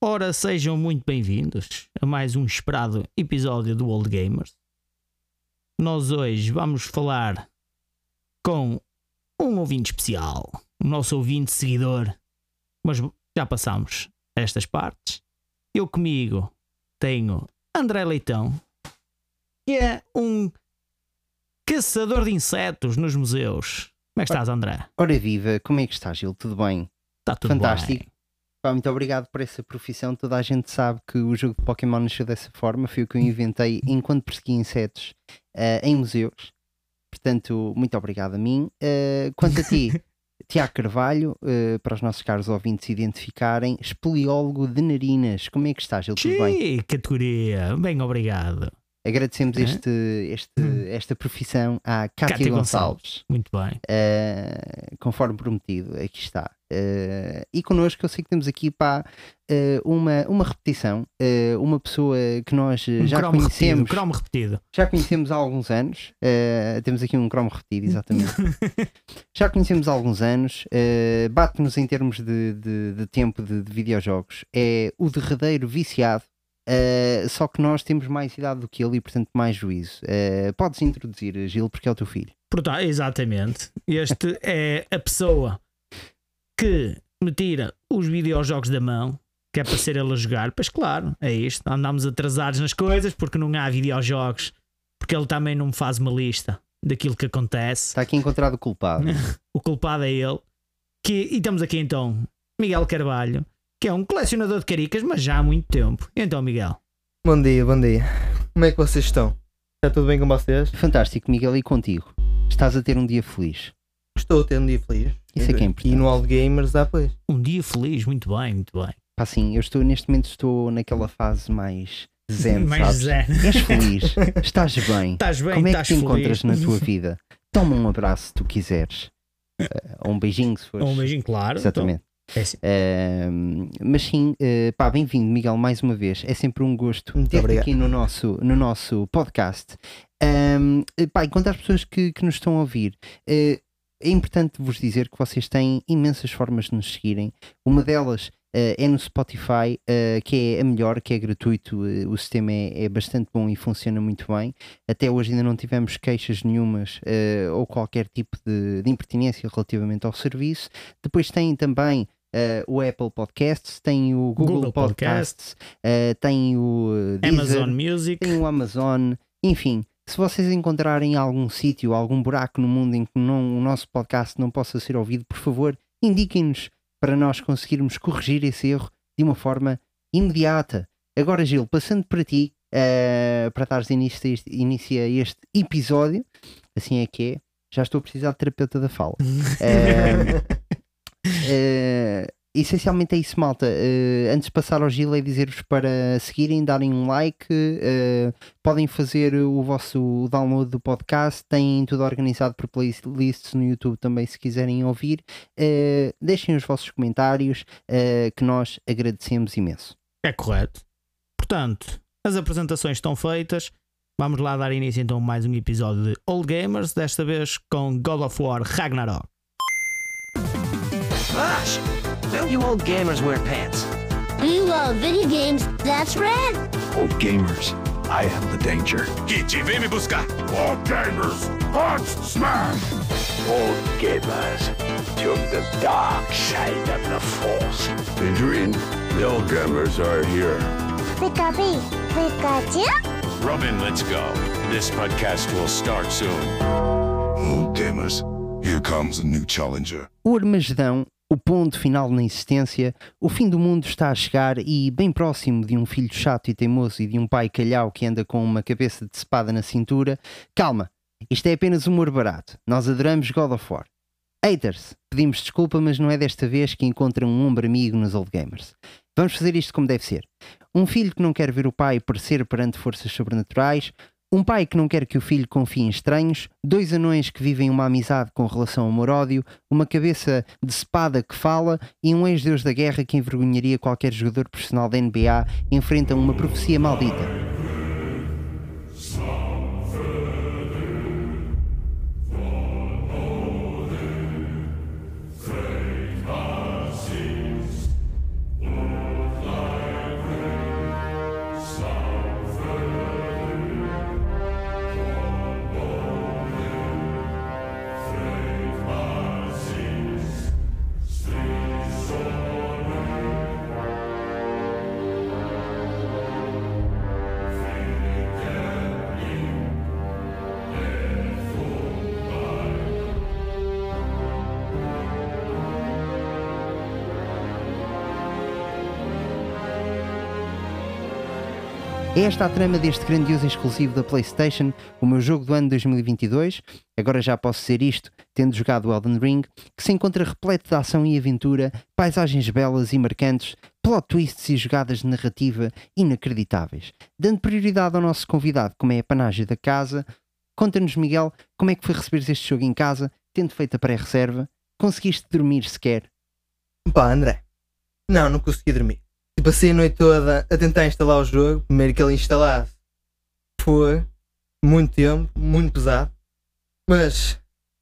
Ora, sejam muito bem-vindos a mais um esperado episódio do Old Gamers. Nós hoje vamos falar com um ouvinte especial, o nosso ouvinte seguidor, mas já passamos a estas partes. Eu comigo tenho André Leitão, que é um caçador de insetos nos museus. Como é que estás, André? Ora viva, como é que estás, Gil? Tudo bem? Está tudo fantástico. Bem. Muito obrigado por essa profissão. Toda a gente sabe que o jogo de Pokémon nasceu dessa forma. Foi o que eu inventei enquanto persegui insetos em museus. Portanto, muito obrigado a mim. Quanto a ti, Tiago Carvalho, para os nossos caros ouvintes se identificarem, espeleólogo de narinas. Como é que estás, Gil? Tudo bem? Categoria, bem obrigado. Agradecemos esta profissão à Cátia Gonçalves. Muito bem. Conforme prometido, aqui está. E connosco eu sei que temos aqui uma repetição, uma pessoa que nós já conhecemos. Cromo repetido. Já conhecemos há alguns anos. Temos aqui um cromo repetido, exatamente. Já conhecemos há alguns anos. Bate-nos em termos de tempo de videojogos. É o derradeiro viciado. Só que nós temos mais idade do que ele e portanto mais juízo. Podes introduzir, Gil, porque é o teu filho. Portanto, exatamente. Este é a pessoa que me tira os videojogos da mão, que é para ser ele a jogar. Pois claro, é isto. Andamos atrasados nas coisas porque não há videojogos, porque ele também não me faz uma lista daquilo que acontece. Está aqui encontrado o culpado. O culpado é ele. E estamos aqui então, Miguel Carvalho, que é um colecionador de caricas, mas já há muito tempo. Então, Miguel. Bom dia, bom dia. Como é que vocês estão? Está tudo bem com vocês? Fantástico, Miguel, e contigo? Estás a ter um dia feliz? Estou a ter um dia feliz. Isso é que é importante. E no Old Gamers há pois. Um dia feliz, muito bem, muito bem. Pá, sim, eu estou, neste momento estou naquela fase mais zen, mais zen. És feliz, estás bem. Estás bem, como é que te encontras na tua vida? Toma um abraço se tu quiseres. Ou um beijinho, se fores. Ou um beijinho, claro. Exatamente. Então. É sim. Mas sim, pá, bem-vindo, Miguel, mais uma vez. É sempre um gosto ter-te aqui no nosso podcast. Pá, enquanto as pessoas que nos estão a ouvir, é importante vos dizer que vocês têm imensas formas de nos seguirem. Uma delas é no Spotify, que é a melhor, que é gratuito. O sistema é bastante bom e funciona muito bem. Até hoje ainda não tivemos queixas nenhumas ou qualquer tipo de impertinência relativamente ao serviço. Depois tem também o Apple Podcasts, tem o Google Podcasts, tem o Deezer, Amazon Music, tem o Amazon, enfim. Se vocês encontrarem algum sítio, algum buraco no mundo em que o nosso podcast não possa ser ouvido, por favor, indiquem-nos para nós conseguirmos corrigir esse erro de uma forma imediata. Agora, Gil, passando para ti, para dares início a este episódio, assim é que é, já estou a precisar de terapeuta da fala. Essencialmente é isso, malta. Antes de passar ao Gil, é dizer-vos para seguirem, darem um like, podem fazer o vosso download do podcast, têm tudo organizado por playlists no YouTube também se quiserem ouvir. Deixem os vossos comentários, que nós agradecemos imenso. É correto. Portanto, as apresentações estão feitas. Vamos lá dar início então a mais um episódio de Old Gamers, desta vez com God of War Ragnarok. Flash! Don't you old gamers wear pants? We love video games, that's red! Old gamers, I am the danger. Kichi, vem me buscar! Old gamers, punch, smash! Old gamers, took the dark side of the force. Enter in, the old gamers are here. Pikachu, Pikachu? Robin, let's go. This podcast will start soon. Old gamers, here comes a new challenger. Ormesdão. O ponto final na existência, o fim do mundo está a chegar e bem próximo de um filho chato e teimoso e de um pai calhau que anda com uma cabeça decepada na cintura. Calma, isto é apenas humor barato. Nós adoramos God of War. Haters, pedimos desculpa, mas não é desta vez que encontram um ombro amigo nos Old Gamers. Vamos fazer isto como deve ser. Um filho que não quer ver o pai perecer perante forças sobrenaturais, um pai que não quer que o filho confie em estranhos, dois anões que vivem uma amizade com relação ao amor-ódio, uma cabeça decepada que fala e um ex-deus da guerra que envergonharia qualquer jogador profissional da NBA enfrentam uma profecia maldita. É esta a trama deste grandioso exclusivo da Playstation, o meu jogo do ano 2022, agora já posso ser isto, tendo jogado o Elden Ring, que se encontra repleto de ação e aventura, paisagens belas e marcantes, plot twists e jogadas de narrativa inacreditáveis. Dando prioridade ao nosso convidado, como é a panagem da casa, conta-nos, Miguel, como é que foi receberes este jogo em casa, tendo feito a pré-reserva, conseguiste dormir sequer? Pá, André, não consegui dormir. Passei a noite toda a tentar instalar o jogo, primeiro que ele instalasse foi muito tempo, muito pesado, mas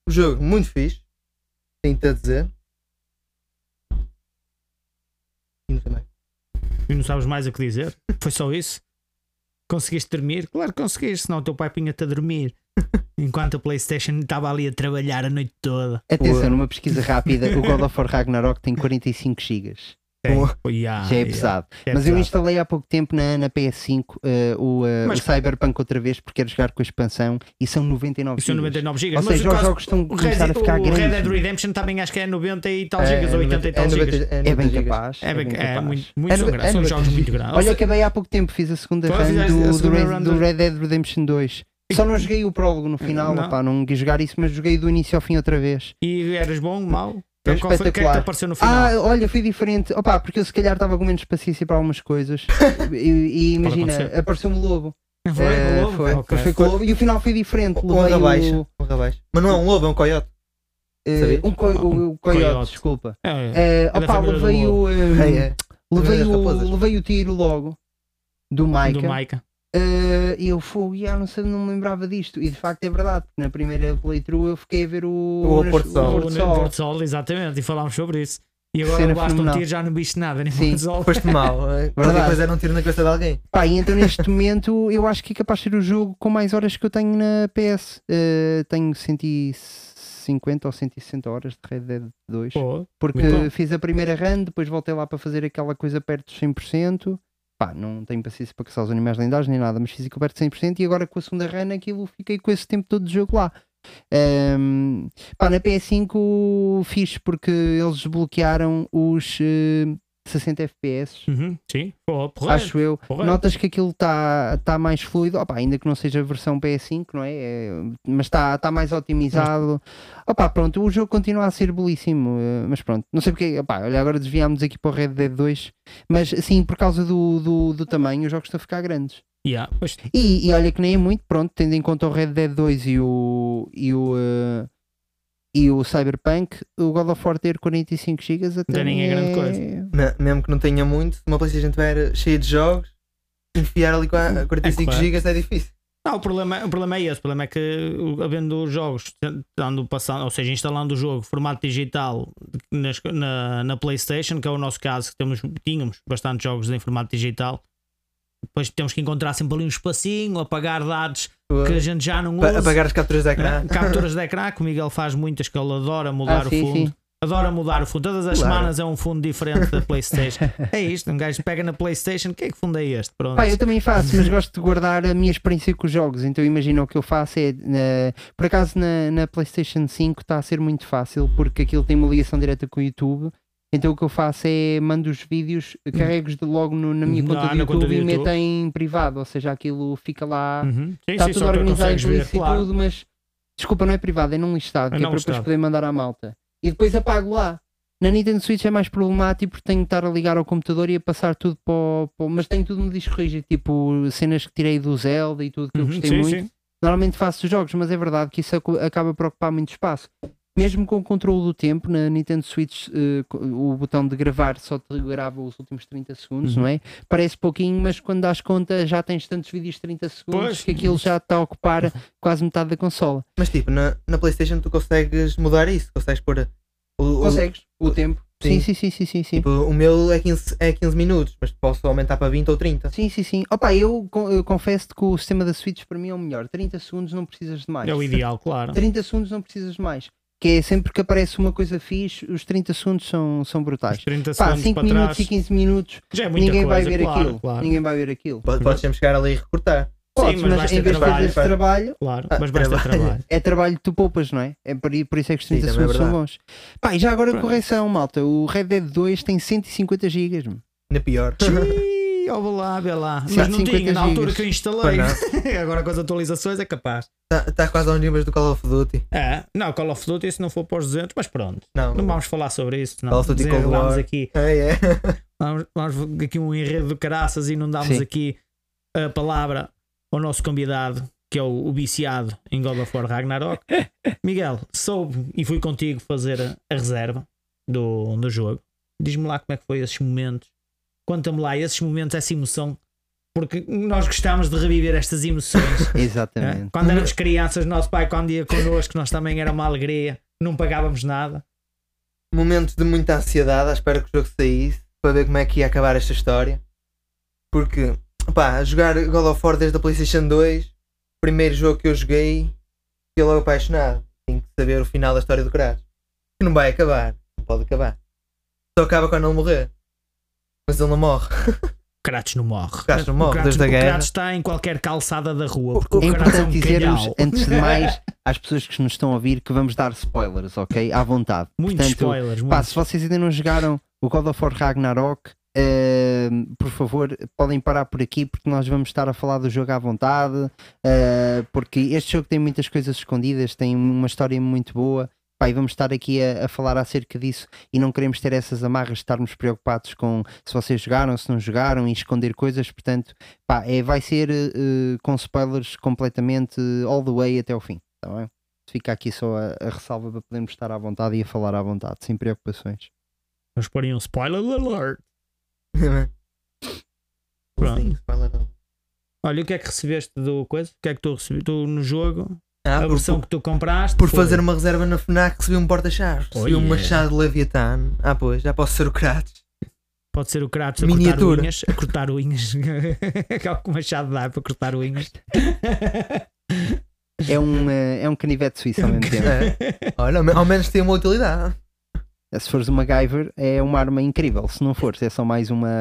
o jogo muito fixe, tenho-te a dizer. E não sabes mais o que dizer? Foi só isso? Conseguiste dormir? Claro que conseguiste, senão o teu pai punha-te a dormir. Enquanto a Playstation estava ali a trabalhar a noite toda. Atenção, numa pesquisa rápida, o God of War Ragnarok tem 45 GB. Já é pesado. É mas pesado. Eu instalei há pouco tempo na PS5 o Cyberpunk outra vez porque quero jogar com a expansão e são 99 GB. São 99 GB. Ou seja, os jogos estão a começar a ficar grandes. O Red Dead Redemption também acho que é 90 e tal GB ou 80 e tal GB. É bem capaz. São jogos muito grandes. Olha, acabei há pouco tempo, fiz a segunda run do Red Dead Redemption 2. Só não joguei o prólogo no final, não quis jogar isso, mas joguei do início ao fim outra vez. E eras bom, mal? Então, espetacular. O que é que te apareceu no final? Olha, foi diferente. Opa, porque eu se calhar estava com menos paciência para algumas coisas. E imagina, apareceu-me lobo. Foi com o lobo. E o final foi diferente. Lobo abaixo. Mas não é um lobo, é um coiote. Um coiote, desculpa. Opa, levei o tiro logo do Micah. E eu não me lembrava disto, e de facto é verdade, porque na primeira playthrough eu fiquei a ver o Porto Sol, exatamente, e falámos sobre isso. E agora basta um tiro, já não viste nada, nem Porto Sol. Foste mal, qualquer coisa era um tiro na cabeça de alguém. Pá, e então neste momento eu acho que é capaz de ser o jogo com mais horas que eu tenho na PS. Tenho 150 ou 160 horas de Red Dead 2, porque fiz a primeira run, depois voltei lá para fazer aquela coisa perto dos 100%. Pá, não tenho paciência para caçar os animais lendários nem nada, mas fiz aquilo perto de 100% e agora com a segunda run aquilo fiquei com esse tempo todo de jogo lá. Na PS5 fiz porque eles desbloquearam os 60 FPS. Sim, acho eu. Notas que aquilo está mais fluido, ainda que não seja a versão PS5, não é? Mas está mais otimizado. Pronto, o jogo continua a ser belíssimo, mas pronto, não sei porque, olha, agora desviámos aqui para o Red Dead 2, mas sim, por causa do tamanho, os jogos estão a ficar grandes. Yeah, e olha que nem é muito, pronto, tendo em conta o Red Dead 2 e o Cyberpunk, o God of War ter 45 GB até nem é grande coisa. Não, mesmo que não tenha muito, se uma PlayStation estiver cheia de jogos, enfiar ali com 45 GB é difícil. Não, o problema é esse. O problema é que, havendo os jogos, instalando o jogo formato digital na PlayStation, que é o nosso caso, que tínhamos bastantes jogos em formato digital, depois temos que encontrar sempre ali um espacinho, apagar dados que a gente já não usa. Apagar as capturas de ecrã. Capturas de ecrã, que o Miguel faz muitas, que ele adora mudar o fundo. Sim. Adora mudar o fundo. Todas as semanas é um fundo diferente da Playstation. É isto, um gajo pega na Playstation, que fundo é este? Pronto. Eu também faço, mas gosto de guardar a minha experiência com os jogos. Então imagina, o que eu faço é, por acaso na Playstation 5 está a ser muito fácil, porque aquilo tem uma ligação direta com o YouTube. Então o que eu faço é mando os vídeos, carrego-os logo na minha conta do YouTube e meto em privado, ou seja, aquilo fica lá, está tudo organizado e tudo, mas desculpa, não é privado, é num listado, que é para depois poder mandar à malta. E depois apago lá. Na Nintendo Switch é mais problemático porque tenho que estar a ligar ao computador e a passar tudo para o... Mas tenho tudo no disco rígido, tipo cenas que tirei do Zelda e tudo, que eu gostei muito. Normalmente faço os jogos, mas é verdade que isso acaba por ocupar muito espaço. Mesmo com o controle do tempo, na Nintendo Switch o botão de gravar só te grava os últimos 30 segundos, não é? Parece pouquinho, mas quando dás conta já tens tantos vídeos de 30 segundos que aquilo já está a ocupar quase metade da consola. Mas tipo, na PlayStation tu consegues mudar isso? Consegues pôr o tempo? Sim. Tipo, o meu é 15 minutos, mas posso aumentar para 20 ou 30. Sim. Opa, eu confesso que o sistema da Switch para mim é o melhor. 30 segundos não precisas de mais. É o ideal, claro. 30 segundos não precisas de mais. Que é sempre que aparece uma coisa fixe, os 30 segundos são brutais. 30 segundos 5 para minutos trás, e 15 minutos, já é muita ninguém, coisa, vai ver claro, aquilo, claro. Ninguém vai ver aquilo. Podes sempre chegar ali e recortar. Podes, mas em vez de fazer esse trabalho, claro, mas basta trabalho. É trabalho que tu poupas, não é? É por isso é que os 30 segundos são bons. Pá, e já agora correção, malta. O Red Dead 2 tem 150 GB. Na pior. e ó, vê lá. Mas não tinha na altura que eu instalei. Agora com as atualizações é capaz. Está quase aos níveis do Call of Duty. É, não, Call of Duty se não for para os 200, mas pronto. Não vamos falar sobre isso. Não. Call of Duty Cold War. Aqui, vamos aqui um enredo de caraças e não damos aqui a palavra ao nosso convidado, que é o viciado em God of War Ragnarok. Miguel, soube e fui contigo fazer a reserva do jogo. Diz-me lá como é que foi esses momentos. Conta-me lá esses momentos, essa emoção, porque nós gostávamos de reviver estas emoções. Exatamente. Quando éramos crianças, nosso pai quando ia connosco, nós também era uma alegria, não pagávamos nada. Momento de muita ansiedade à espera que o jogo saísse, para ver como é que ia acabar esta história. Porque, pá, jogar God of War desde a Playstation 2, primeiro jogo que eu joguei, fiquei logo apaixonado. Tenho que saber o final da história do Kratos, que não vai acabar, não pode acabar. Só acaba quando ele morrer. Mas ele não morre. Kratos não morre. Kratos não morre desde a guerra. O Kratos está em qualquer calçada da rua. É importante dizermos, antes de mais, às pessoas que nos estão a ouvir, que vamos dar spoilers, ok? À vontade. Muitos spoilers. Pá, se vocês ainda não jogaram o God of War Ragnarok, por favor, podem parar por aqui, porque nós vamos estar a falar do jogo à vontade, porque este jogo tem muitas coisas escondidas, tem uma história muito boa. Pá, e vamos estar aqui a falar acerca disso e não queremos ter essas amarras de estarmos preocupados com se vocês jogaram, se não jogaram e esconder coisas, portanto pá, vai ser com spoilers completamente all the way até ao fim, tá bem? Fica aqui só a ressalva para podermos estar à vontade e a falar à vontade, sem preocupações. Vamos pôr aí um spoiler alert. Pronto. Olha, o que é que recebeste do coisa? O que é que tu recebeste no jogo? A versão que tu compraste por fazer uma reserva na FNAC, recebi um porta-chaves, recebi uma chave de Leviathan. Ah, pois, já posso ser o Kratos. Pode ser o Kratos a miniatura. cortar unhas. Uma chave dá para cortar unhas. É um canivete suíço ao mesmo tempo. Olha, ao menos tem uma utilidade. Se fores uma MacGyver, é uma arma incrível. Se não fores, é só mais uma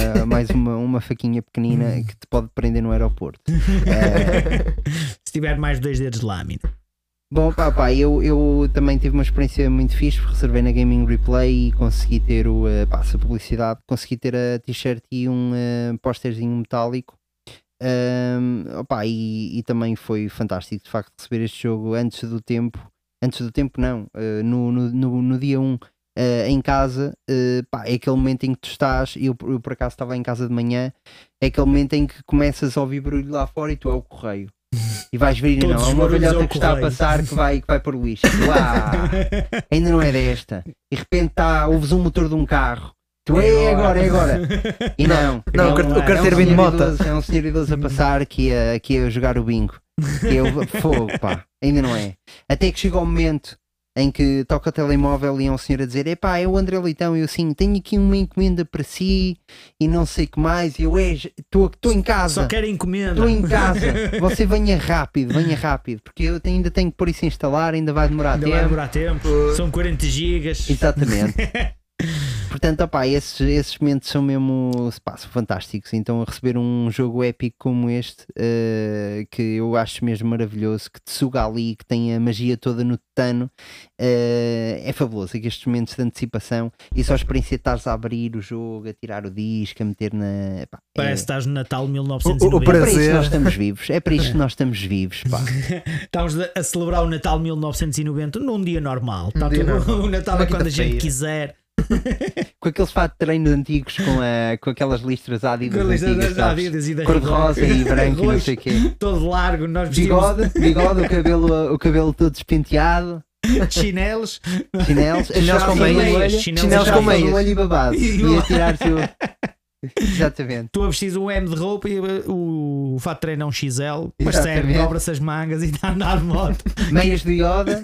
faquinha pequenina que te pode prender no aeroporto. Se tiver mais de 2 dedos de lâmina. Bom, pá, eu também tive uma experiência muito fixe. Reservei na Gaming Replay e consegui ter essa publicidade. Consegui ter a t-shirt e um pósterzinho metálico. E também foi fantástico, de facto, receber este jogo antes do tempo. Antes do tempo, não. No dia 1. Em casa, é aquele momento em que tu estás, eu por acaso estava em casa de manhã, é aquele momento em que começas a ouvir barulho lá fora e tu é o correio e vais ver, não, há uma velhota que está a passar que vai para o lixo, ainda não é desta, e de repente ouves um motor de um carro, tu é agora, e não, o carteiro vem de moto, é um senhor idoso a passar que ia jogar o bingo, ainda não é, até que chega o momento em que toca o telemóvel e é um senhor a dizer: epá, é o André Leitão, eu sim, tenho aqui uma encomenda para si e não sei o que mais, eu estou em casa. Só quero encomenda. Estou em casa, você venha rápido, porque eu ainda tenho que pôr isso a instalar, ainda vai demorar tempo, são 40 gigas. Exatamente. Portanto, esses momentos são mesmo fantásticos, então receber um jogo épico como este, que eu acho mesmo maravilhoso, que te suga ali, que tem a magia toda no tetano, é fabuloso, estes momentos de antecipação e só a experiência de estares a abrir o jogo, a tirar o disco, a meter na... Parece que estás no Natal de 1990. É para isto que nós estamos vivos, pá. Estamos a celebrar o Natal de 1990 num dia normal, o Natal é quando a gente quiser. Com aqueles fatos de treinos antigos com aquelas listras Adidas e da cor-de-rosa e branco e não sei o quê, todo largo, nós bigode, o cabelo todo despenteado, chinelos com meias, olho e babado, e a tirar-se o... Exatamente. Tu vestes um M de roupa e o fato de treino é um XL, mas serve, dobra-se as mangas e está a andar de moto, meias de Yoda.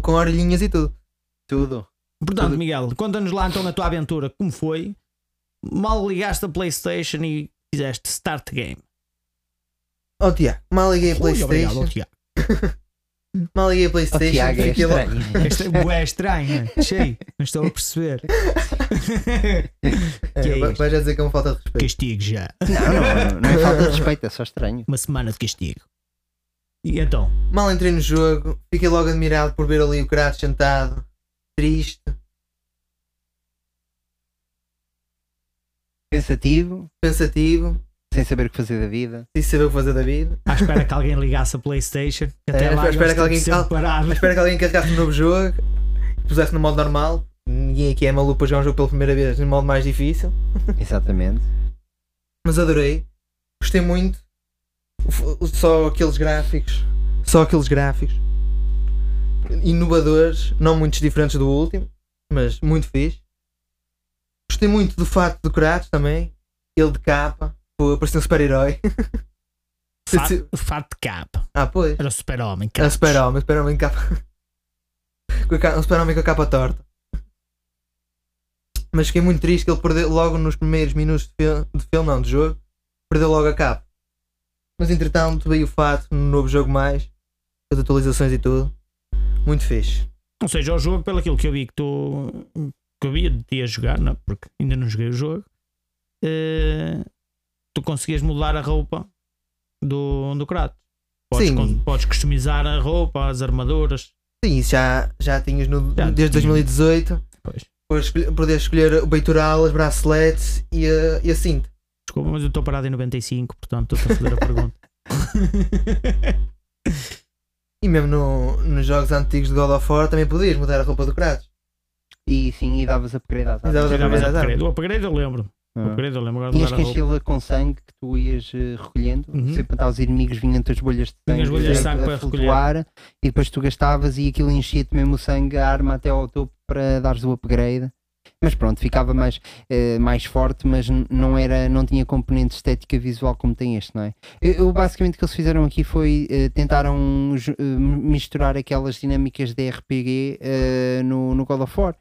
Com orelhinhas e tudo. Portanto, Miguel, conta-nos lá então na tua aventura como foi. Mal ligaste a PlayStation e fizeste Start Game. Oh, Tiago, mal liguei a PlayStation. Obrigado, Tiago. Mal liguei a PlayStation. Tiago, é estranho. É estranho, cheio. Não estou a perceber. Vais já dizer que é uma falta de respeito. Castigo já. Não é falta de respeito, é só estranho. Uma semana de castigo. E então? Mal entrei no jogo, fiquei logo admirado por ver ali o Kratos sentado. Triste. Pensativo. Sem saber o que fazer da vida. À espera que alguém ligasse a Playstation. Até lá, espera que alguém carregasse um novo jogo. Pusesse no modo normal. Ninguém aqui é maluco para jogar um jogo pela primeira vez no modo mais difícil. Exatamente. Mas adorei. Gostei muito. Só aqueles gráficos. Inovadores. Não muitos diferentes do último. Mas muito fixe. Gostei muito do fato do Kratos também. Ele de capa. Parecia um super-herói. Fato de capa. Ah, pois. Era o super-homem. Era super-homem de capa. Um super-homem com a capa torta. Mas fiquei muito triste que ele perdeu logo nos primeiros minutos de jogo. Perdeu logo a capa. Mas entretanto veio o fato no novo jogo mais. As atualizações e tudo. Muito fixe. Ou seja, o jogo, pelo aquilo que eu vi que tu... Que eu vi de ti a jogar, não? Porque ainda não joguei o jogo. Tu conseguias mudar a roupa do Kratos. Sim. Podes customizar a roupa, as armaduras. Sim, isso já tinhas desde 2018. Pois. Podes escolher o peitoral, as braceletes e a cinta. Desculpa, mas eu estou parado em 95, portanto estou a fazer a pergunta. E mesmo nos jogos antigos de God of War também podias mudar a roupa do Kratos. E sim, e davas upgrade. O upgrade eu lembro. Tinhas que enchê-la com sangue que tu ias recolhendo. Sempre para os inimigos vinham as bolhas de sangue a flutuar e depois tu gastavas e aquilo enchia-te mesmo o sangue, a arma até ao topo para dares o upgrade. Mas pronto, ficava mais forte, mas não tinha componente estética visual como tem este, não é? Basicamente o que eles fizeram aqui foi tentaram misturar aquelas dinâmicas de RPG no God of War.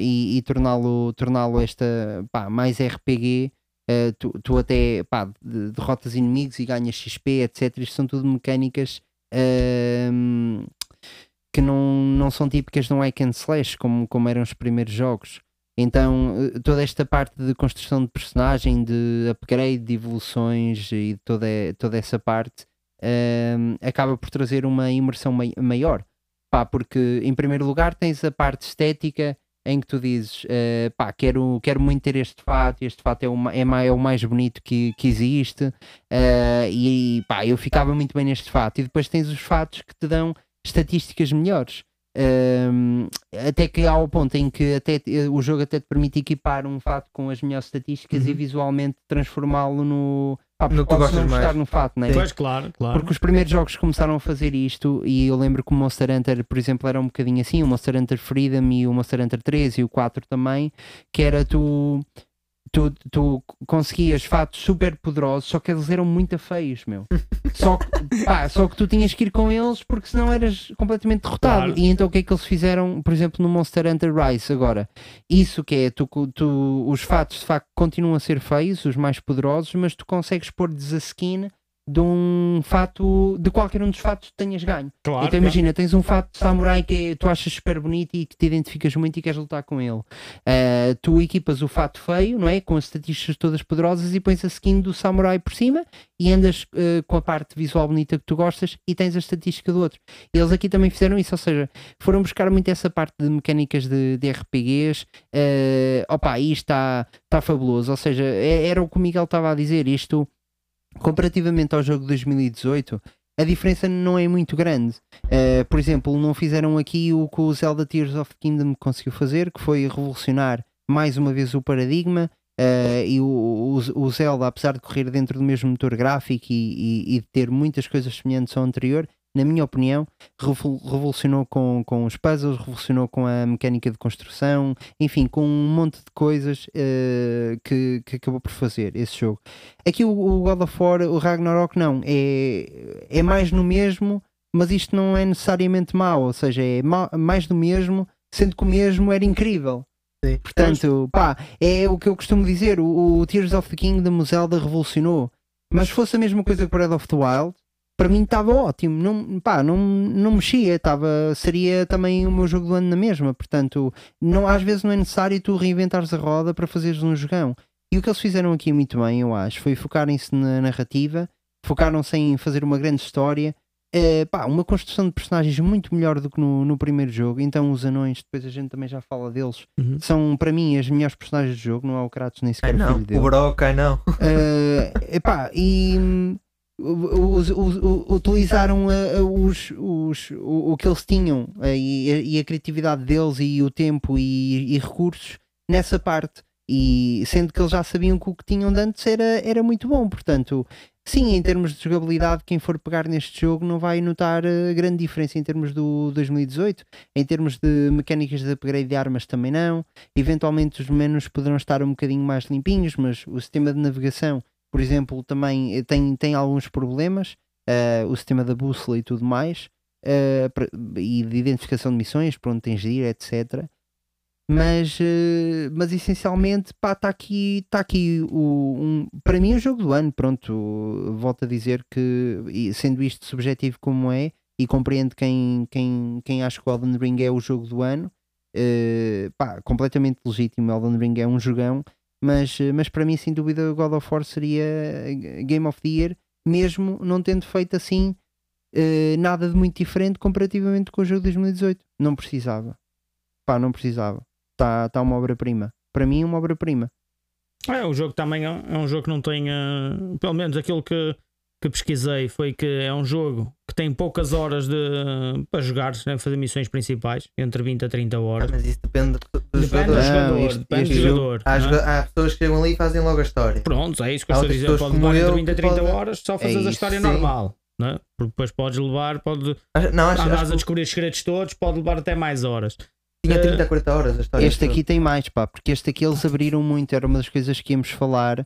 E torná-lo esta mais RPG. Tu até derrotas inimigos e ganhas XP, etc. Isto são tudo mecânicas que não são típicas de um hack and slash como eram os primeiros jogos. Então toda esta parte de construção de personagem, de upgrade, de evoluções e toda essa parte acaba por trazer uma imersão maior. Porque em primeiro lugar tens a parte estética em que tu dizes quero muito ter este fato, é o mais bonito que existe, eu ficava muito bem neste fato, e depois tens os fatos que te dão estatísticas melhores, até que há o ponto em que o jogo até te permite equipar um fato com as melhores estatísticas e visualmente transformá-lo no... Porque podes não gostar no fato, não é? Pois, claro. Porque os primeiros jogos começaram a fazer isto, e eu lembro que o Monster Hunter, por exemplo, era um bocadinho assim, o Monster Hunter Freedom e o Monster Hunter 3 e o 4 também, que era tu conseguias fatos super poderosos, só que eles eram muito feios, meu. Só que tu tinhas que ir com eles, porque senão eras completamente derrotado. Claro. E então o que é que eles fizeram, por exemplo, no Monster Hunter Rise agora? Isso que é, os fatos de facto continuam a ser feios, os mais poderosos, mas tu consegues pôr-lhes a skin de um fato, de qualquer um dos fatos que tenhas ganho. Claro, então imagina, tens um fato de samurai que tu achas super bonito e que te identificas muito e queres lutar com ele. Tu equipas o fato feio, não é? Com as estatísticas todas poderosas, e pões a skin do samurai por cima e andas com a parte visual bonita que tu gostas e tens a estatística do outro. Eles aqui também fizeram isso, ou seja, foram buscar muito essa parte de mecânicas de RPGs. E isto está fabuloso, ou seja, era o que o Miguel estava a dizer, isto... Comparativamente ao jogo de 2018, a diferença não é muito grande. Por exemplo, não fizeram aqui o que o Zelda Tears of the Kingdom conseguiu fazer, que foi revolucionar mais uma vez o paradigma, e o Zelda, apesar de correr dentro do mesmo motor gráfico e de ter muitas coisas semelhantes ao anterior, na minha opinião, revolucionou com os puzzles, revolucionou com a mecânica de construção, enfim, com um monte de coisas que acabou por fazer esse jogo. Aqui o God of War, o Ragnarok, não, é mais no mesmo, mas isto não é necessariamente mau, ou seja, é mais do mesmo, sendo que o mesmo era incrível. Sim. Portanto, é o que eu costumo dizer, o Tears of the Kingdom, o Zelda revolucionou, mas fosse a mesma coisa que o Breath of the Wild, para mim estava ótimo, não mexia, seria também o meu jogo do ano na mesma. Portanto, às vezes não é necessário tu reinventares a roda para fazeres um jogão. E o que eles fizeram aqui muito bem, eu acho, foi focarem-se na narrativa, focaram-se em fazer uma grande história, uma construção de personagens muito melhor do que no primeiro jogo. Então os anões, depois a gente também já fala deles, são para mim as melhores personagens do jogo. Não há o Kratos nem sequer o filho dele, o Brock, não. Utilizaram o que eles tinham e a criatividade deles e o tempo e recursos nessa parte, e sendo que eles já sabiam que o que tinham de antes era muito bom. Portanto, sim, em termos de jogabilidade, quem for pegar neste jogo não vai notar grande diferença em termos do 2018, em termos de mecânicas de upgrade de armas também não. Eventualmente os menus poderão estar um bocadinho mais limpinhos, mas o sistema de navegação, por exemplo, também tem alguns problemas, o sistema da bússola e tudo mais, e de identificação de missões, para onde tens de ir, etc. Mas essencialmente está aqui para mim o jogo do ano. Pronto, volto a dizer que, sendo isto subjetivo como é, e compreendo quem acha que o Elden Ring é o jogo do ano, completamente legítimo. Elden Ring é um jogão, mas para mim, sem dúvida, God of War seria Game of the Year, mesmo não tendo feito assim nada de muito diferente comparativamente com o jogo de 2018. Não precisava. Está uma obra-prima. Para mim é uma obra-prima. O jogo também é um jogo que não tem... pelo menos aquilo que pesquisei foi que é um jogo que tem poucas horas para jogar, né, fazer missões principais, entre 20 a 30 horas. Mas isso depende do jogador. Depende do jogador. Há pessoas que chegam ali e fazem logo a história. Pronto, é isso que eu estou a dizer. Pode levar entre 20 a 30 horas, só fazes a história normal. Não é? Porque depois andares a descobrir os segredos todos, pode levar até mais horas. Tinha 30, 40 horas a história. Este aqui tem mais, porque este aqui eles abriram muito. Era uma das coisas que íamos falar.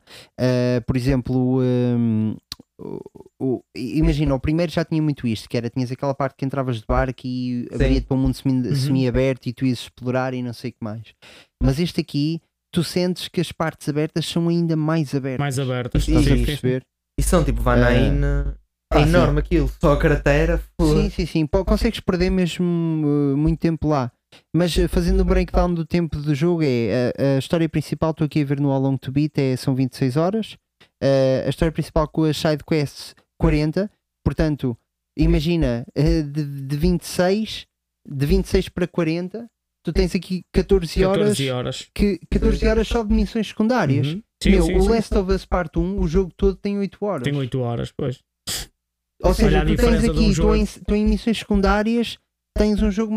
Por exemplo, imagina, o primeiro já tinha muito isto, que era, tinhas aquela parte que entravas de barco e abria-te para um mundo semi-aberto e tu ias explorar e não sei o que mais. Mas este aqui, tu sentes que as partes abertas são ainda mais abertas. Mais abertas. Estás a perceber? E são tipo Vanaina... É enorme aquilo. Só a cratera. Sim. Consegues perder mesmo muito tempo lá. Mas fazendo um breakdown do tempo do jogo, a história principal, estou aqui a ver no How Long to Beat, são 26 horas. A história principal com as side quests, 40. Portanto, imagina, de 26 para 40, tu tens aqui 14 horas. 14 horas só de missões secundárias. O Last of Us Part 1, o jogo todo tem 8 horas. Tem 8 horas, pois. Ou seja, tu tens aqui, tu em missões secundárias, tens um jogo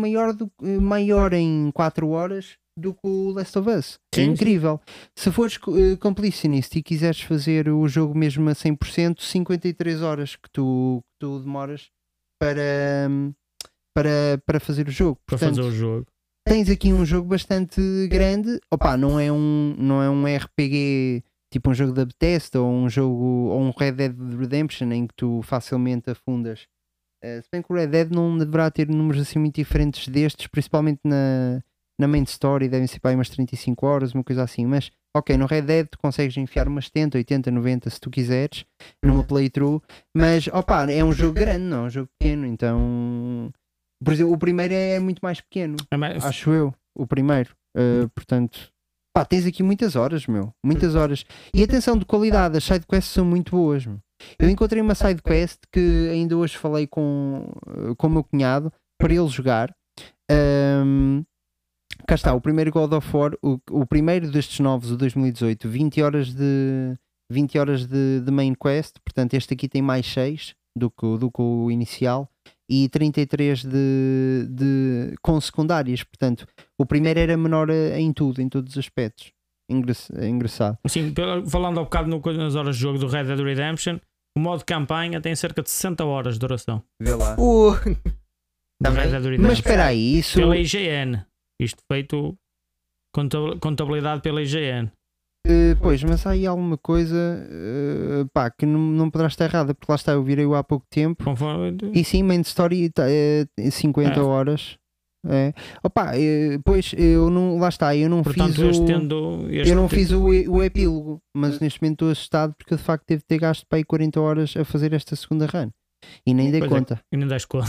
maior em 4 horas do que o Last of Us. Sim, é incrível. Se fores completionist e quiseres fazer o jogo mesmo a 100%, 53 horas que tu demoras para fazer o jogo. Portanto, para fazer o jogo. Tens aqui um jogo bastante grande. Não é um RPG... tipo um jogo da Bethesda ou um Red Dead Redemption, em que tu facilmente afundas. Se bem que o Red Dead não deverá ter números assim muito diferentes destes, principalmente na main story, devem ser para aí umas 35 horas, uma coisa assim. Mas ok, no Red Dead tu consegues enfiar umas 70, 80, 90 se tu quiseres, numa playthrough. Mas é um jogo grande, não é um jogo pequeno. Então, por exemplo, o primeiro é muito mais pequeno, acho eu, o primeiro. Portanto... tens aqui muitas horas, muitas horas. E atenção, de qualidade, as sidequests são muito boas, Eu encontrei uma sidequest que ainda hoje falei com o meu cunhado para ele jogar. Cá está, o primeiro God of War, o primeiro destes novos, o 2018, 20 horas de main quest. Portanto, este aqui tem mais 6 do que o inicial, e 33 com secundárias. Portanto, o primeiro era menor em todos os aspectos. Engraçado. Sim, falando um bocado nas horas de jogo do Red Dead Redemption, o modo campanha tem cerca de 60 horas de duração. Vê lá. Mas espera aí, isso... Pela IGN. Isto feito contabilidade pela IGN. Pois, mas há aí alguma coisa que não poderá estar errada, porque lá está, eu virei-o há pouco tempo. Conforme... E sim, main story 50 horas. Pois, eu não, lá está, eu não, portanto, fiz o epílogo, mas neste momento estou assustado porque de facto devo ter gasto para aí 40 horas a fazer esta segunda run. E nem dei conta. E nem dás conta.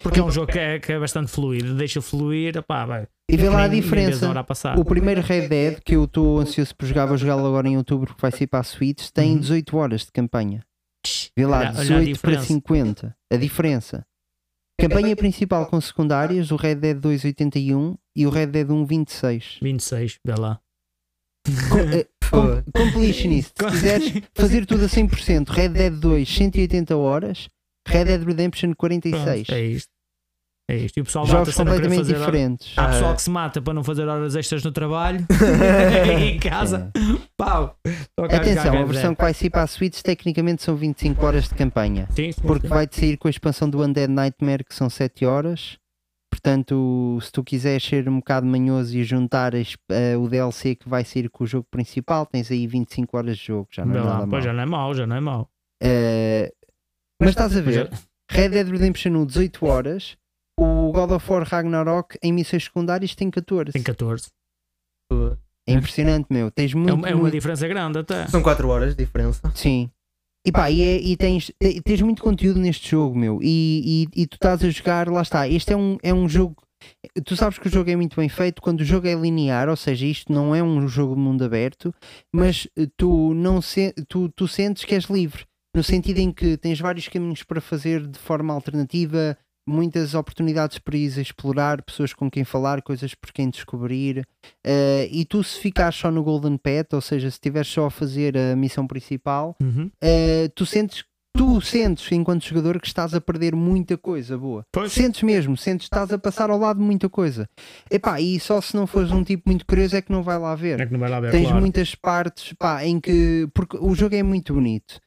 Porque é um jogo que é bastante fluido, deixa fluir, vai. E vê lá a diferença. O primeiro Red Dead, que eu estou ansioso por jogar, vou jogá-lo agora em outubro, que vai ser para a Switch, tem 18 horas de campanha. Vê lá, 18 para 50. A diferença. Campanha principal com secundárias, o Red Dead 2, 81 e o Red Dead 1, 26. 26, vê lá. Completionist, se quiseres fazer tudo a 100%, Red Dead 2, 180 horas, Red Dead Redemption, 46. Pronto, é isto. É isto. E o pessoal jogos completamente diferentes. Há pessoal que se mata para não fazer horas extras no trabalho e em casa. Pau. Atenção, a versão que vai sair para a Switch tecnicamente são 25 horas de campanha. Sim, porque vai-te sair com a expansão do Undead Nightmare, que são 7 horas. Portanto, se tu quiseres ser um bocado manhoso e juntar o DLC que vai sair com o jogo principal, tens aí 25 horas de jogo. Já não é nada mal. Já não é mau, já não é mau. Mas estás a ver, Red Dead Redemption 1, 18 horas. O God of War Ragnarok em missões secundárias tem 14. Tem 14. É impressionante, meu. Tens muito, é uma diferença grande até. São 4 horas de diferença. Sim. E pá, tens muito conteúdo neste jogo, meu. E tu estás a jogar, lá está. Este é um jogo... Tu sabes que o jogo é muito bem feito quando o jogo é linear, ou seja, isto não é um jogo de mundo aberto, mas tu sentes que és livre. No sentido em que tens vários caminhos para fazer de forma alternativa... Muitas oportunidades para ir explorar, pessoas com quem falar, coisas por quem descobrir. E tu, se ficares só no Golden Path, ou seja, se estiveres só a fazer a missão principal, tu sentes, enquanto jogador, que estás a perder muita coisa boa. Pois. Sentes mesmo, estás a passar ao lado de muita coisa. Epá, e só se não fores um tipo muito curioso é que não vai lá ver. É que não vai lá ver. Tens muitas partes, pá, em que. Porque o jogo é muito bonito,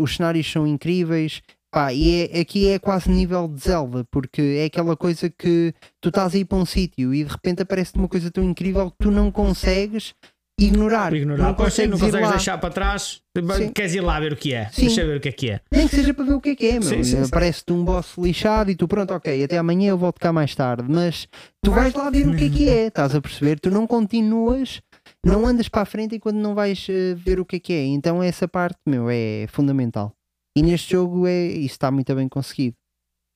os cenários são incríveis. Pá, e aqui é quase nível de Zelda, porque é aquela coisa que tu estás a ir para um sítio e de repente aparece-te uma coisa tão incrível que tu não consegues ignorar. Não consegues deixar para trás. Sim. Queres ir lá ver o que é? Sim. Deixa ver o que é. Nem que seja para ver o que é, meu. Aparece-te um boss lixado e tu, pronto, ok, até amanhã eu volto cá mais tarde, mas tu vais lá ver o que é, estás a perceber? Tu não continuas, não andas para a frente enquanto não vais ver o que é. Então essa parte, meu, é fundamental. E neste jogo isso está muito bem conseguido.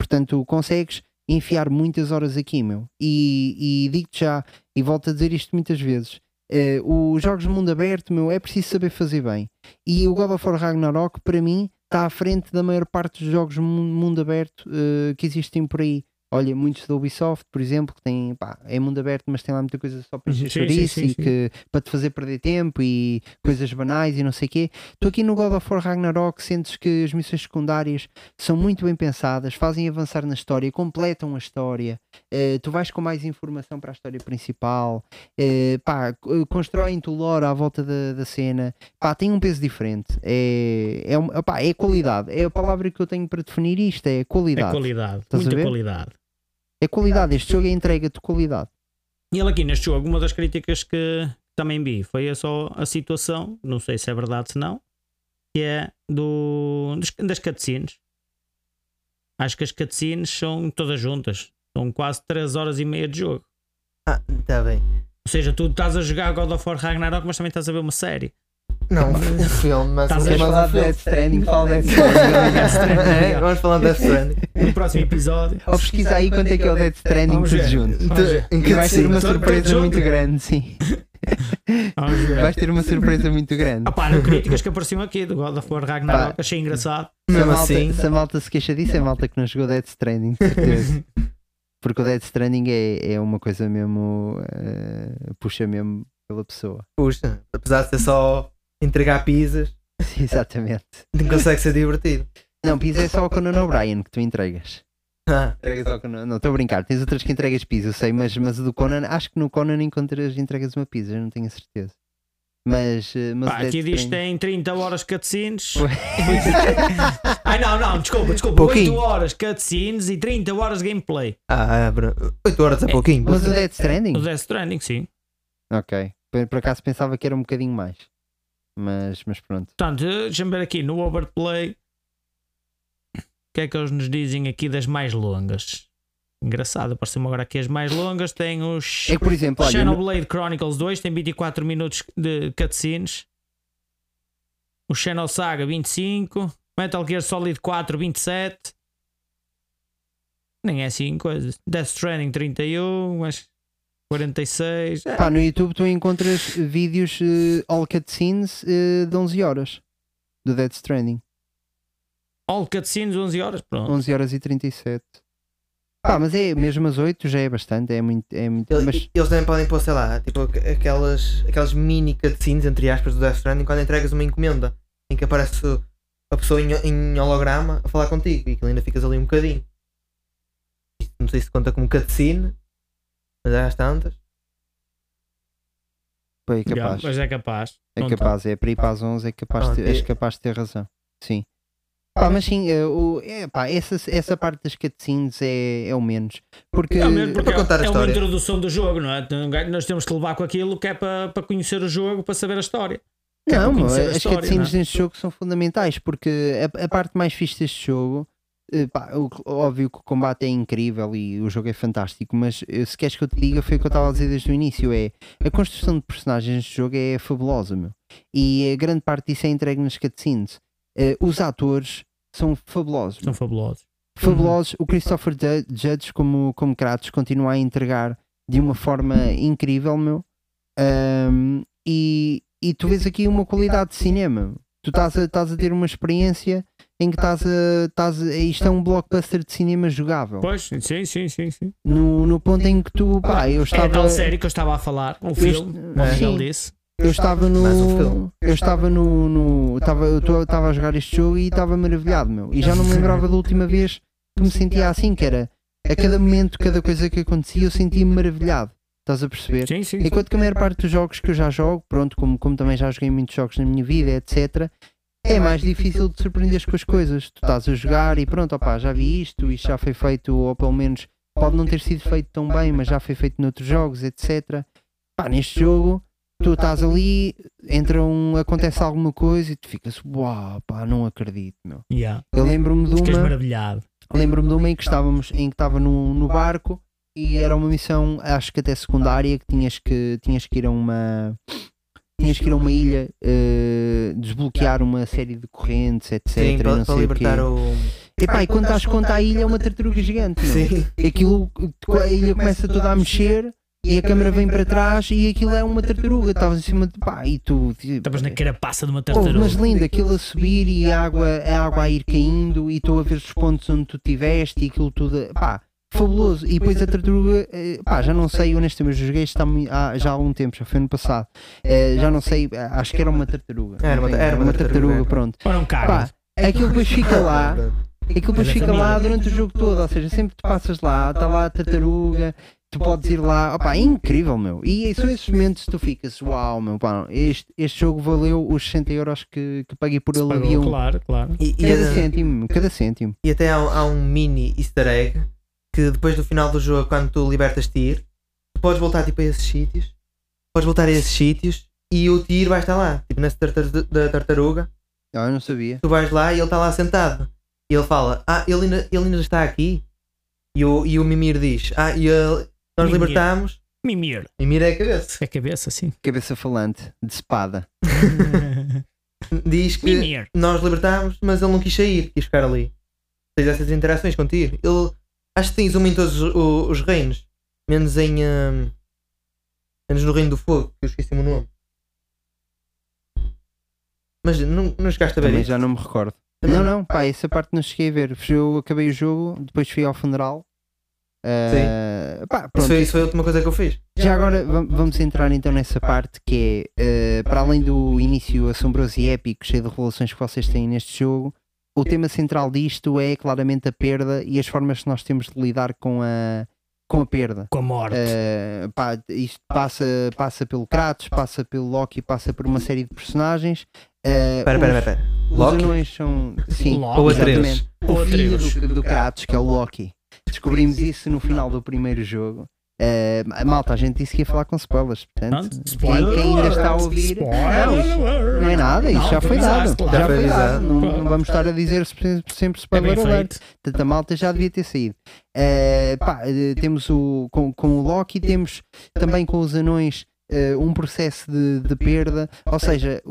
Portanto, consegues enfiar muitas horas aqui, meu. E digo-te já, e volto a dizer isto muitas vezes, os jogos de mundo aberto, meu, é preciso saber fazer bem. E o God of War Ragnarok, para mim, está à frente da maior parte dos jogos de mundo aberto que existem por aí. Olha, muitos da Ubisoft, por exemplo, que tem, pá, é mundo aberto, mas tem lá muita coisa só para encher isso e que para te fazer perder tempo e coisas banais e não sei o quê. Tu aqui no God of War Ragnarok sentes que as missões secundárias são muito bem pensadas, fazem avançar na história, completam a história, tu vais com mais informação para a história principal, pá, constroem-te o lore à volta da cena, pá, tem um peso diferente, pá, é qualidade, é a palavra que eu tenho para definir isto, é qualidade. É qualidade, muita qualidade. É qualidade, este jogo é entrega de qualidade. E ele aqui neste jogo, uma das críticas que também vi foi só a situação, não sei se é verdade ou não, que é das cutscenes. Acho que as cutscenes são todas juntas, são quase 3 horas e meia de jogo. Ah, está bem. Ou seja, tu estás a jogar God of War Ragnarok, mas também estás a ver uma série. Não, um filme, mas vamos falar de Death Stranding. Vamos falar de Death Stranding no próximo episódio. Ou pesquisa aí quanto é que é o Death Stranding tudo junto. E vais ter uma surpresa muito grande, sim. Vais ter uma surpresa muito grande. Ah pá, críticas que apareciam aqui do God of War Ragnarok, achei engraçado. Se a malta se queixa disso, é a malta que não jogou Death Stranding, de certeza. Porque o Death Stranding é uma coisa mesmo, puxa mesmo pela pessoa. Puxa, apesar de ser só... entregar pizzas. Sim, exatamente. Não consegue ser divertido. Não, pizza é só o Conan O'Brien que tu entregas. Não, estou a brincar. Tens outras que entregas pizza, eu sei, mas do Conan, acho que no Conan entregas uma pizza, eu não tenho a certeza. Mas pá, aqui diz que tem 30 horas cutscenes. Ai não, desculpa. 8 horas cutscenes e 30 horas gameplay. 8 horas é pouquinho. Mas o Death Stranding? O Death Stranding, sim. Ok. Por acaso pensava que era um bocadinho mais. Mas pronto. Portanto, deixa-me ver aqui no Overplay o que é que eles nos dizem aqui das mais longas. Engraçado, apareceu-me agora aqui as mais longas. Tem os por exemplo, Xenoblade Chronicles 2, tem 24 minutos de cutscenes. O Xenosaga 25, Metal Gear Solid 4 27. Nem é assim coisa. Death Stranding 31, mas 46. Pá, no YouTube tu encontras vídeos all cutscenes de 11 horas do Death Stranding. All cutscenes, 11 horas, pronto. 11 horas e 37. Ah, mas é mesmo às 8 já é bastante, é muito. É muito eles, mas... eles também podem pôr, sei lá, tipo aquelas mini cutscenes, entre aspas, do Death Stranding, quando entregas uma encomenda em que aparece a pessoa em holograma a falar contigo e que ainda ficas ali um bocadinho. Não sei se conta como cutscene, mas há as tantas. É capaz. Mas é capaz. É capaz, é para ir para as 11, é capaz, és capaz de ter razão. Sim. Pá, mas sim, essa parte das cutscenes é o menos. Porque é uma introdução do jogo, não é? Nós temos que levar com aquilo que é para conhecer o jogo, para saber a história. Não, as cutscenes neste jogo são fundamentais, porque a parte mais fixe deste jogo, pá, óbvio que o combate é incrível e o jogo é fantástico, mas se queres que eu te diga, foi o que eu estava a dizer desde o início, é a construção de personagens neste jogo é fabulosa, meu. E a grande parte disso é entregue nas cutscenes. Os atores são fabulosos. São fabulosos. Fabulosos. O Christopher Judge como Kratos continua a entregar de uma forma incrível, meu. E tu vês aqui uma qualidade de cinema. Tu estás a ter uma experiência em que isto é um blockbuster de cinema jogável. Pois, sim. No ponto em que tu, pá, eu estava... É tal série que eu estava a falar, um filme, ele disse. Eu estava a jogar este jogo e estava maravilhado, meu. E já não me lembrava da última vez que me sentia assim, que era a cada momento, cada coisa que acontecia, eu sentia-me maravilhado. Estás a perceber? Sim. Enquanto que a maior parte dos jogos que eu já jogo, pronto, como também já joguei muitos jogos na minha vida, etc., é mais difícil de surpreenderes com as coisas. Tu estás a jogar e pronto, opá, já vi isto já foi feito, ou pelo menos pode não ter sido feito tão bem, mas já foi feito noutros jogos, etc. Pá, neste jogo... Tu estás ali, acontece alguma coisa e tu ficas, uau, pá, não acredito, meu. Yeah. Eu lembro-me de uma. Lembro-me de uma em que estava no barco e era uma missão, acho que até secundária, que tinhas que ir a uma. Tinhas que ir a uma ilha, desbloquear uma série de correntes, etc. Sim, para libertar o. E quando estás conta a ilha é uma tartaruga gigante, meu. Sim. Aquilo, a ilha começa toda a mexer. E a câmera vem para trás e aquilo é uma tartaruga. Estavas em cima de pá e tu... Estavas na carapaça de uma tartaruga. Mas lindo, aquilo a subir e a água a ir caindo e tu a ver os pontos onde tu estiveste e aquilo tudo... Pá, fabuloso. E depois a tartaruga... Pá, já não sei, honestamente, eu joguei isto já há algum tempo, já foi ano passado. Já não sei, acho que era uma tartaruga. Era uma tartaruga, pronto. Era um carro. Aquilo depois fica lá... Aquilo depois fica lá durante o jogo todo, ou seja, sempre que tu passas lá, está lá a tartaruga, tu podes ir lá, opá, é incrível, meu. E são esses momentos que tu ficas, uau, meu, pá, este jogo valeu os 60€ que paguei por ele. Pagou, claro. Cada cêntimo. E até há um mini easter egg, que depois do final do jogo, quando tu libertas Tyr, tu podes voltar tipo a esses sítios, e o Tyr vai estar lá, tipo nessa tartaruga. Ah, eu não sabia. Tu vais lá e ele está lá sentado. E ele fala, ele ainda está aqui. E o Mimir diz, nós libertámos. Mimir é a cabeça. É a cabeça, sim. Cabeça falante, de espada. Diz que Mimir. Nós libertámos, mas ele não quis sair, quis ficar ali. Tens essas interações contigo. Acho que tens uma em todos os reinos. Menos no Reino do Fogo, que eu esqueci o meu nome. Mas não chegaste a ver. Também já não me recordo. Não, pá, essa parte não cheguei a ver. Eu acabei o jogo, depois fui ao funeral. Sim. Pá, pronto. Isso foi a última coisa que eu fiz. Já agora vamos entrar então nessa parte que é, para além do início assombroso e épico, cheio de revelações que vocês têm neste jogo, o tema central disto é claramente a perda e as formas que nós temos de lidar com a perda. Com a morte. Pá, isto passa pelo Kratos, passa pelo Loki, passa por uma série de personagens. Espera. Os anões são. Sim, ou Atreus. O filho do Kratos, que é o Loki. Descobrimos isso no final do primeiro jogo. Malta, a gente disse que ia falar com spoilers. Portanto, quem ainda está a ouvir. Não é nada, isso já foi dado. Já foi dado. Não vamos estar a dizer sempre spoiler alert. Portanto, a malta já devia ter saído. Pá, temos com o Loki, temos também com os anões. Um processo de perda, ou seja,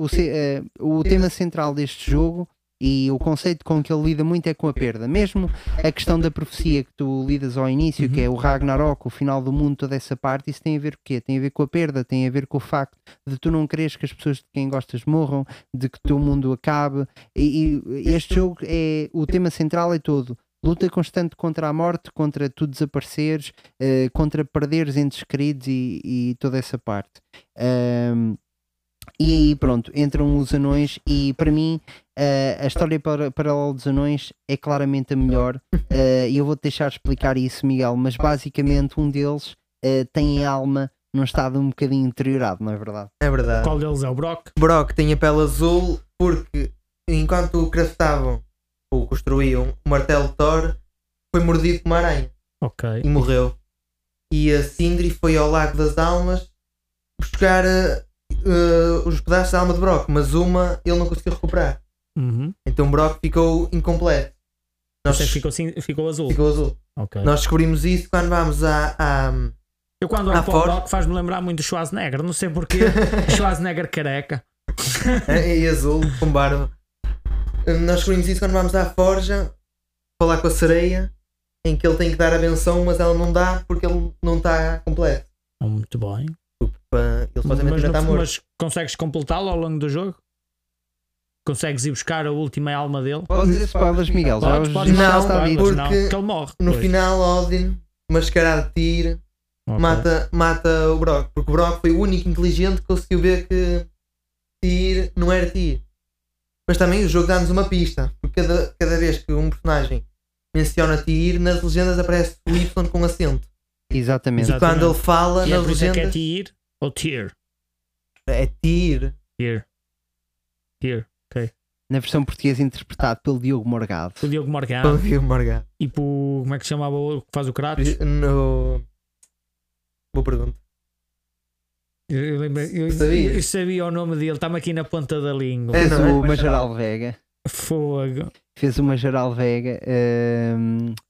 o tema central deste jogo E o conceito com que ele lida muito é com a perda. Mesmo a questão da profecia que tu lidas ao início, que é o Ragnarok, o final do mundo, toda essa parte, isso tem a ver com o quê? Tem a ver com a perda, tem a ver com o facto de tu não quereres que as pessoas de quem gostas morram, de que o teu mundo acabe. E este jogo, é o tema central é todo luta constante contra a morte, contra tu desapareceres, contra perderes entes queridos e toda essa parte. E aí pronto, entram os anões e para mim a história paralela dos anões é claramente a melhor, e eu vou-te deixar explicar isso, Miguel, mas basicamente um deles tem a alma num estado um bocadinho deteriorado, não é verdade? É verdade. Qual deles é o Brock? Brock tem a pele azul porque enquanto o craftavam ou construíam o martelo Thor foi mordido por uma aranha e morreu. E a Sindri foi ao Lago das Almas buscar os pedaços da alma de Brock, mas uma ele não conseguiu recuperar. Então Brock ficou incompleto. Nós ficou azul. Ficou azul. Okay. Nós descobrimos isso quando vamos à eu quando olho para o Brock faz-me lembrar muito do Schwarzenegger, não sei porquê. Schwarzenegger careca e azul com barba. Nós descobrimos isso quando vamos à forja falar com a sereia, em que ele tem que dar a benção, mas ela não dá porque ele não está completo. Muito bem. Mas consegues completá-lo ao longo do jogo? Consegues ir buscar a última alma dele? Podes dizer spoilers, Miguel? Porque ele morre no final. Odin, mascarado de Tyr, mata o Brock, porque o Brock foi o único inteligente que conseguiu ver que Tyr não era Tyr. Mas também o jogo dá-nos uma pista, porque cada vez que um personagem menciona Tyr, nas legendas aparece o Y com acento. Exatamente. E quando ele fala na legenda. É Tyr ou Tyr? É Tyr. Tyr, ok. Na versão portuguesa interpretado pelo Diogo Morgado. E por. Como é que se chamava o que faz o Kratos? No... Boa pergunta. Eu sabia o nome dele, está-me aqui na ponta da língua. É, não, o Majoral Vega. Fogo. Fez uma geral Vega.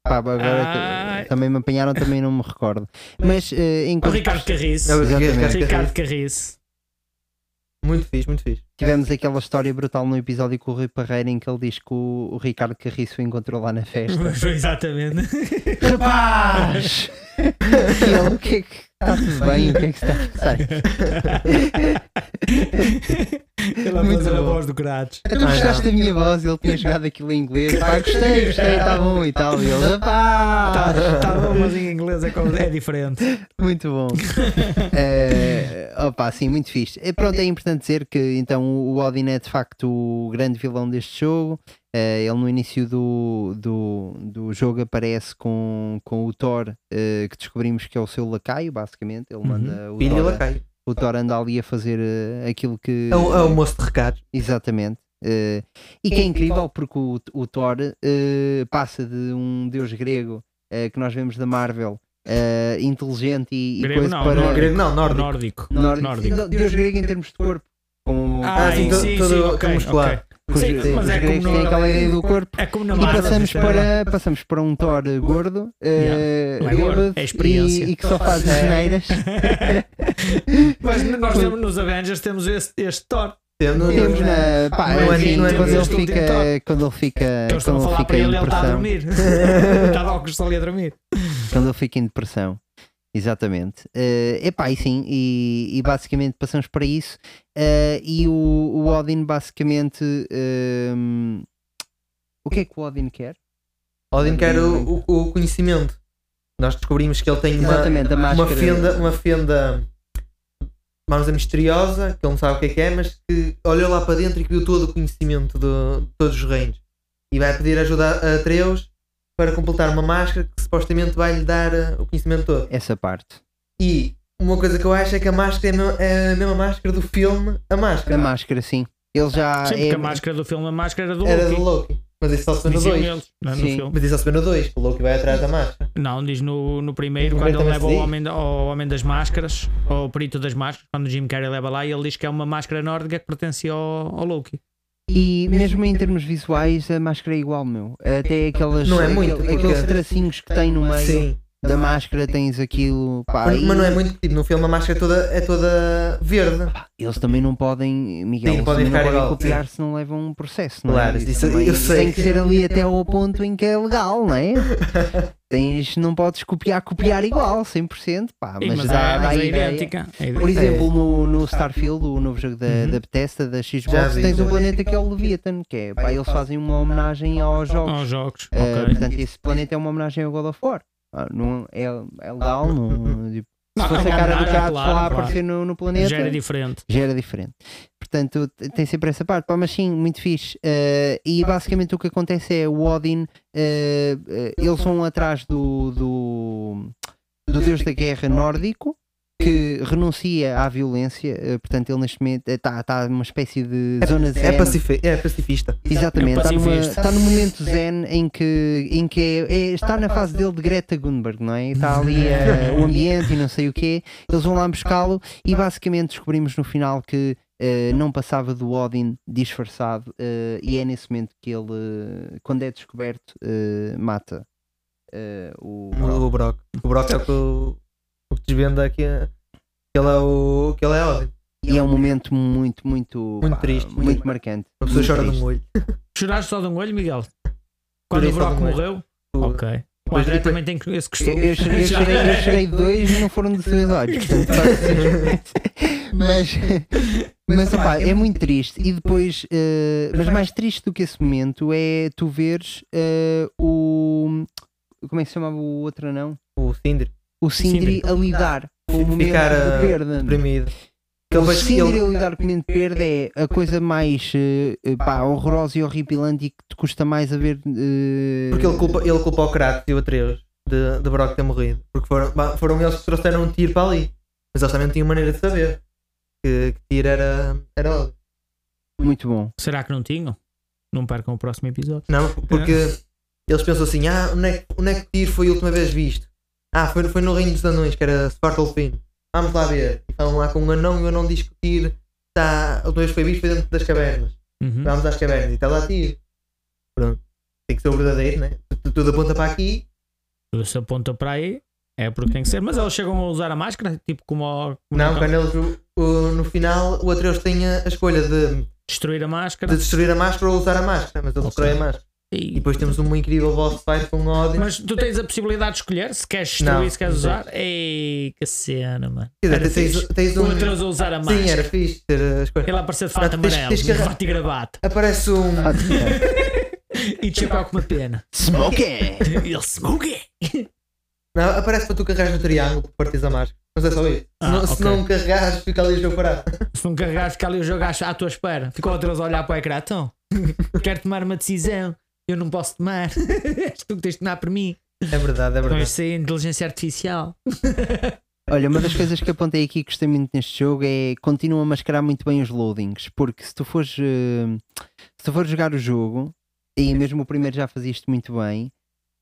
Pá, agora também me apanharam, também não me recordo. Mas enquanto... Ricardo Carriço. Ricardo Carriço. Muito fixe, muito fixe. Tivemos aquela história brutal no episódio com o Rui Parreira em que ele diz que o Ricardo Carriço o encontrou lá na festa. Foi exatamente. Rapaz! E ele, o que é que está tudo bem? O que é que está a passar? Ele muito a voz do Kratos. Tu gostaste da minha voz, ele tinha jogado aquilo em inglês. Pá, gostei, está bom e tal. E ele, está bom, mas em inglês é diferente. Muito bom. Opa, sim, muito fixe. Pronto, é importante dizer que então o Odin é de facto o grande vilão deste jogo. Ele no início do jogo aparece com o Thor, que descobrimos que é o seu lacaio, basicamente. Ele manda o Thor anda ali a fazer aquilo que... É o moço de recado. Exatamente. E que é incrível porque o Thor passa de um deus grego que nós vemos da Marvel, inteligente e grego, coisa não, para... Nórdico. Deus grego em termos de corpo. Todo muscular. Sim, mas é como tem aquela ideia do corpo. É como na Marvel, e passamos para um Thor gordo, é experiência. E que só faz geneiras. Mas nós temos nos Avengers, temos este Thor. Temos na. Pá, quando ele fica em depressão. Quando ele fica em depressão. Exatamente. Epá, e sim, e basicamente passamos para isso. E o Odin basicamente o que é que o Odin quer? Odin quer o conhecimento. Nós descobrimos que ele tem uma fenda vamos dizer, misteriosa, que ele não sabe o que é, mas que olhou lá para dentro e que viu todo o conhecimento de todos os reinos. E vai pedir ajuda a Atreus para completar uma máscara que supostamente vai-lhe dar o conhecimento todo. Essa parte. E uma coisa que eu acho é que a máscara é a mesma máscara do filme A Máscara. A Máscara, sim. Ele já sempre é... que a máscara do filme A Máscara era do Loki. Mas isso só se vê no 2. Mas isso só se vê no 2. O Loki vai atrás da máscara. Não, diz no primeiro, quando ele leva ao homem das máscaras, ao perito das máscaras, quando o Jim Carrey leva lá, e ele diz que é uma máscara nórdica que pertence ao Loki. E mesmo em termos visuais a máscara é igual, meu. Até aqueles tracinhos que tem no meio. Sim. da máscara tens aquilo, pá, mas não é muito pedido, no filme a máscara é toda verde. Eles também não podem, Miguel, sim, podem ficar não podem igual, copiar, sim, se não levam um processo, não é? Claro, isso tem que ser ali até ao ponto em que é legal, não é? Não podes copiar igual, 100%, pá, mas dá a idêntica. Por exemplo, no Starfield, o novo jogo da Bethesda, da Xbox, tens um planeta que é o Leviathan, que é, pá, eles fazem uma homenagem aos jogos. Aos jogos, okay. Portanto, esse planeta é uma homenagem ao God of War. Não, é legal, não, tipo, se fosse a cara do Kratos lá aparecer no planeta, gera diferente, portanto tem sempre essa parte, pá, mas sim, muito fixe. E basicamente o que acontece é o Odin, eles vão atrás do deus da guerra nórdico, que renuncia à violência, portanto ele neste momento está numa espécie de zona zen. É pacifista. Exatamente, está no momento zen em que está na fase dele de Greta Thunberg, não é? Está ali o ambiente e não sei o quê. Eles vão lá buscá-lo e basicamente descobrimos no final que não passava do Odin disfarçado, e é nesse momento que ele, quando é descoberto, mata o Brock. O Brock é o que desvenda aqui é que ele é Odin. E é um momento muito, muito, muito triste, muito marcante. A pessoa chora de um olho. Choraste só de um olho, Miguel? Quando o Brock morreu? Ok. O André também tem esse costume. Eu chorei dois e não foram dos seus olhos. Mas opa, é muito triste. E depois, mas mais triste do que esse momento é tu veres o. Como é que se chamava o outro anão? O Sindri. O Sindri a lidar com o momento de perda. Deprimido. O Sindri a lidar com o momento de perda é a coisa mais horrorosa e horripilante e que te custa mais a ver. Porque ele culpa o Kratos e o Atreus de Brock ter morrido. Porque foram eles que trouxeram um Tyr para ali. Mas eles também não tinham maneira de saber que Tyr era muito bom. Será que não tinham? Não percam o próximo episódio. Não, porque eles pensam assim: onde é que Tyr foi a última vez visto? Foi no Reino dos Anões, que era Svartalfheim. Vamos lá ver. Estão lá com um anão e o anão discutir. A última vez foi visto foi dentro das cavernas. Vamos às cavernas e está lá Tyr. Pronto. Tem que ser o verdadeiro, né? Tudo aponta para aqui. Tudo se aponta para aí. É porque tem que ser. Mas eles chegam a usar a máscara? Tipo como ao... Não, quando eles... No final, o Atreus tem a escolha de... Destruir a máscara? De destruir a máscara ou usar a máscara. Mas ele destrói a máscara. E depois temos uma incrível boss fight com o Odin. Mas tu tens a possibilidade de escolher se queres destruir, se queres usar. Ei, que cena, mano. Tens um Atreus a usar a máscara. Sim, era fixe. Ele apareceu de fato amarelo, de fato e gravata. Aparece um... E te chapéu com uma pena. Smoke! Ele smoke! Não, aparece para tu carregares no triângulo para partir a máscara. Mas é só isso. Se não carregares, fica ali o jogo parado. Se não carregares, fica ali o jogo à tua espera. Ficou Atreus a olhar para o ecrã. Então, quero tomar uma decisão. Eu não posso tomar, és tu que tens de tomar por mim. É verdade, é verdade. Mas isso é inteligência artificial. Olha, uma das coisas que apontei aqui que gostei muito neste jogo é continua a mascarar muito bem os loadings, porque se tu fores jogar o jogo, e mesmo o primeiro já fazia isto muito bem,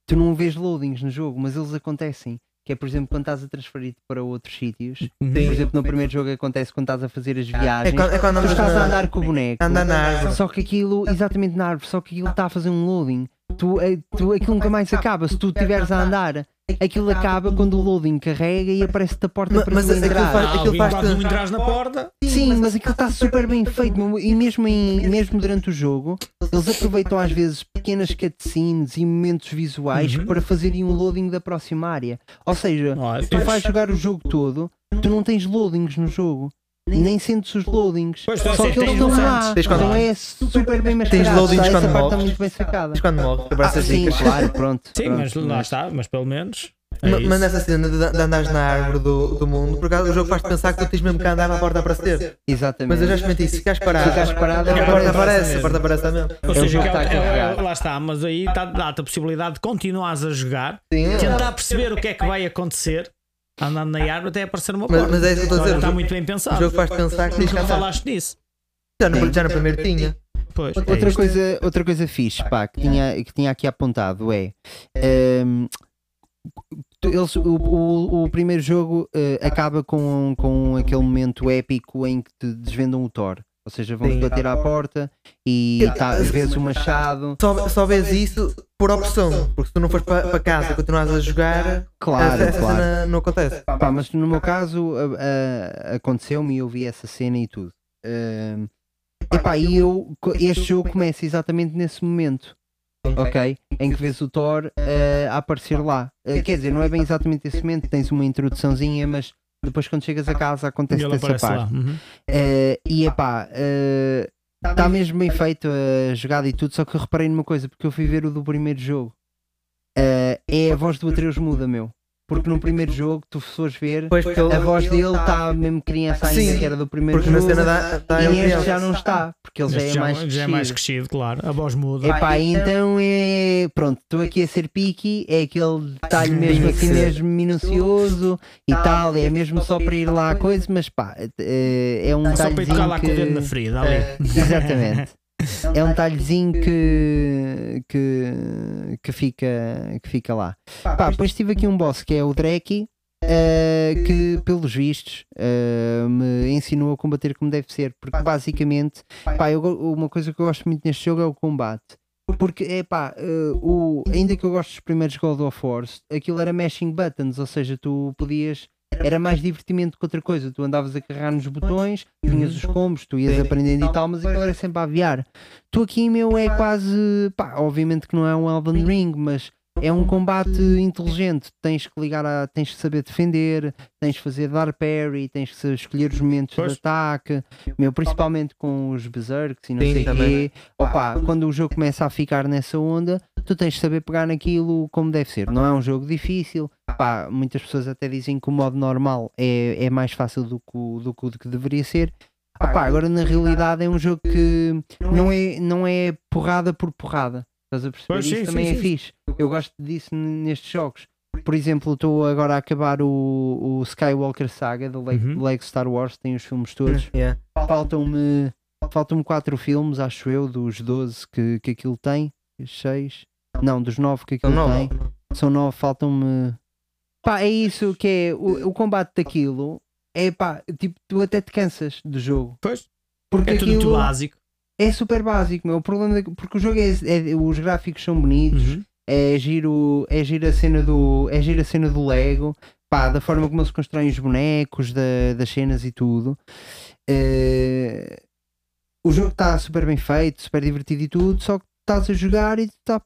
tu não vês loadings no jogo, mas eles acontecem. Que é, por exemplo, quando estás a transferir-te para outros sítios. Sim. Por exemplo, no primeiro jogo acontece quando estás a fazer as viagens. É quando tu estás a andar com o boneco. Anda na árvore. Só que aquilo, exatamente na árvore, só que aquilo está a fazer um loading. Aquilo nunca mais acaba. Se tu estiveres a andar, aquilo acaba quando o loading carrega e aparece-te a porta para tu entrar. Mas entras na porta. Sim, mas aquilo está super bem feito. E mesmo durante o jogo, eles aproveitam às vezes pequenas cutscenes e momentos visuais para fazerem um loading da próxima área. Ou seja, tu vais jogar o jogo todo, tu não tens loadings no jogo. Nem sentes os loadings, pois, só que eles estão lá, então é super bem mascarado. Tens loadings quando morres, muito bem sacada. Tens quando morres, abraças dicas. Claro, pronto. Sim, pronto. Mas lá está, mas pelo menos... mas nessa cena de andares na árvore do mundo, porque o jogo faz-te pensar que tu tens mesmo que andar para a porta aparecer. Exatamente. Mas eu já experimentei isso, ficas parado, a porta aparece mesmo. Ou seja, lá está, mas aí dá-te a possibilidade de continuares a jogar, tentar perceber o que é que vai acontecer, andando na árvore até aparecer uma porta. Mas é isso que eu estou a dizer. Está muito bem pensado. O jogo faz pensar que não falaste nisso. Já no primeiro tinha. Pois, outra coisa fixe, pá, que tinha aqui apontado é... O primeiro jogo acaba com aquele momento épico em que te desvendam o Thor. Ou seja, vão-se bater à porta e vês o machado. Só vês isso por opção, porque se tu não fores para casa e continuares a jogar, claro. Não acontece. Pá, mas no meu caso aconteceu-me e eu vi essa cena e tudo. Este jogo começa exatamente nesse momento, ok? Em que vês o Thor a aparecer lá. Quer dizer, não é bem exatamente esse momento, tens uma introduçãozinha, mas depois quando chegas a casa acontece essa parte. Está mesmo bem feito a jogada e tudo, só que eu reparei numa coisa, porque eu fui ver o do primeiro jogo. É a voz do Atreus muda, meu. Porque no primeiro jogo tu fores ver, a voz dele está mesmo criança ainda, que era do primeiro jogo, e este já não está, porque ele já é mais crescido, claro, a voz muda. Então é, pronto, estou aqui a ser picky, é aquele detalhe mesmo assim mesmo minucioso e tal, é mesmo só para ir lá a coisa, mas pá, é um detalhezinho só para ir tocar lá com o dedo na ferida, ali. Exatamente. É um talhezinho que fica lá. Pá, depois tive aqui um boss que é o Dreki, que pelos vistos me ensinou a combater como deve ser, porque basicamente uma coisa que eu gosto muito neste jogo é o combate, porque ainda que eu gosto dos primeiros God of War, aquilo era mashing buttons, ou seja, tu podias... Era mais divertimento que outra coisa. Tu andavas a carregar nos botões, tinhas os combos, tu ias aprendendo e tal, mas aquilo era sempre a aviar. Tu aqui, meu, é quase... Pá, obviamente que não é um Elden Ring, mas é um combate inteligente. Tens que ligar a... Tens que saber defender, tens que fazer dar parry, tens que escolher os momentos de ataque, meu, principalmente com os berserks e não sei o quê. Opa, quando o jogo começa a ficar nessa onda, tu tens de saber pegar naquilo como deve ser. Não é um jogo difícil. Pá, muitas pessoas até dizem que o modo normal é mais fácil do que deveria ser. Pá, agora na realidade é um jogo que não é porrada por porrada. Estás a perceber? Isso também é fixe. Eu gosto disso nestes jogos. Por exemplo, estou agora a acabar o Skywalker Saga do Lego Star Wars. Tem os filmes todos. Faltam-me 4 filmes, acho eu, dos 12 que aquilo tem. 6, não, dos 9 que aquilo tem, são 9, faltam-me. Pá, é isso que é o combate daquilo. É pá, tipo, tu até te cansas do jogo, pois, porque é tudo muito básico, é super básico. Meu, o problema porque o jogo os gráficos são bonitos, é giro a cena do Lego, pá, da forma como eles constroem os bonecos, das cenas e tudo. O jogo está super bem feito, super divertido e tudo, só que estás a jogar e estou a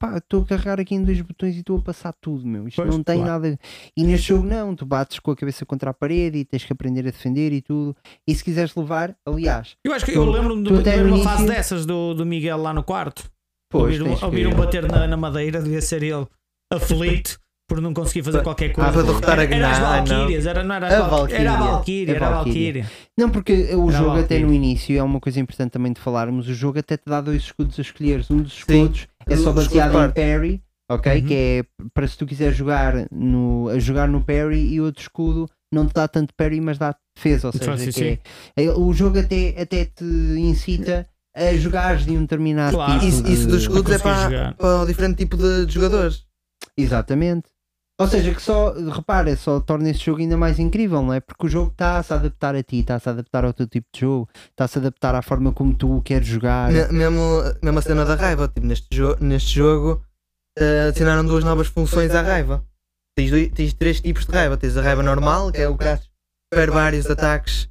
carregar aqui em 2 botões e estou a passar tudo, meu. Isto não tem nada. E neste jogo não, tu bates com a cabeça contra a parede e tens que aprender a defender e tudo. E se quiseres levar, aliás, eu acho que eu lembro-me de uma fase dessas do Miguel lá no quarto. Ouviram bater na madeira, devia ser ele aflito por não conseguir fazer qualquer coisa. Para derrotar a Valkyrias, era a Valkyria, Não, porque o jogo até no início, é uma coisa importante também de falarmos, o jogo até te dá 2 escudos a escolheres. Um dos escudos é só baseado em parry, ok? Que é para se tu quiser jogar no parry, e outro escudo não te dá tanto parry, mas dá defesa, ou seja, o jogo até te incita a jogares de um determinado tipo. Isso dos escudos é para um diferente tipo de jogadores. Exatamente. Ou seja, que só torna este jogo ainda mais incrível, não é? Porque o jogo está a se adaptar a ti, está a se adaptar ao teu tipo de jogo, está a se adaptar à forma como tu queres jogar. Mesmo a cena da raiva, tipo, neste jogo adicionaram 2 novas funções à raiva. Tens 3 tipos de raiva. Tens a raiva normal, que é o Kratos para vários ataques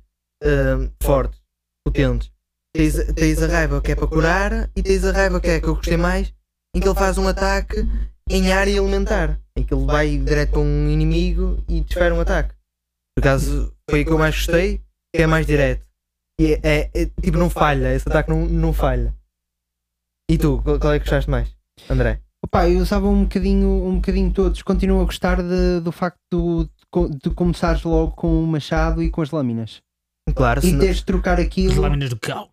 fortes, potentes. Tens a raiva que é para curar, e tens a raiva que é, que eu gostei mais, em que ele faz um ataque em área elementar, em que ele vai direto para um inimigo e desfere um ataque. Por acaso foi o que eu mais gostei, que é mais direto. E tipo, não falha, esse ataque não falha. E tu, qual é que gostaste mais, André? Opa, eu usava um bocadinho todos. Continuo a gostar do facto de começares logo com o machado e com as lâminas. Claro, e teres de trocar aquilo. As lâminas do caos.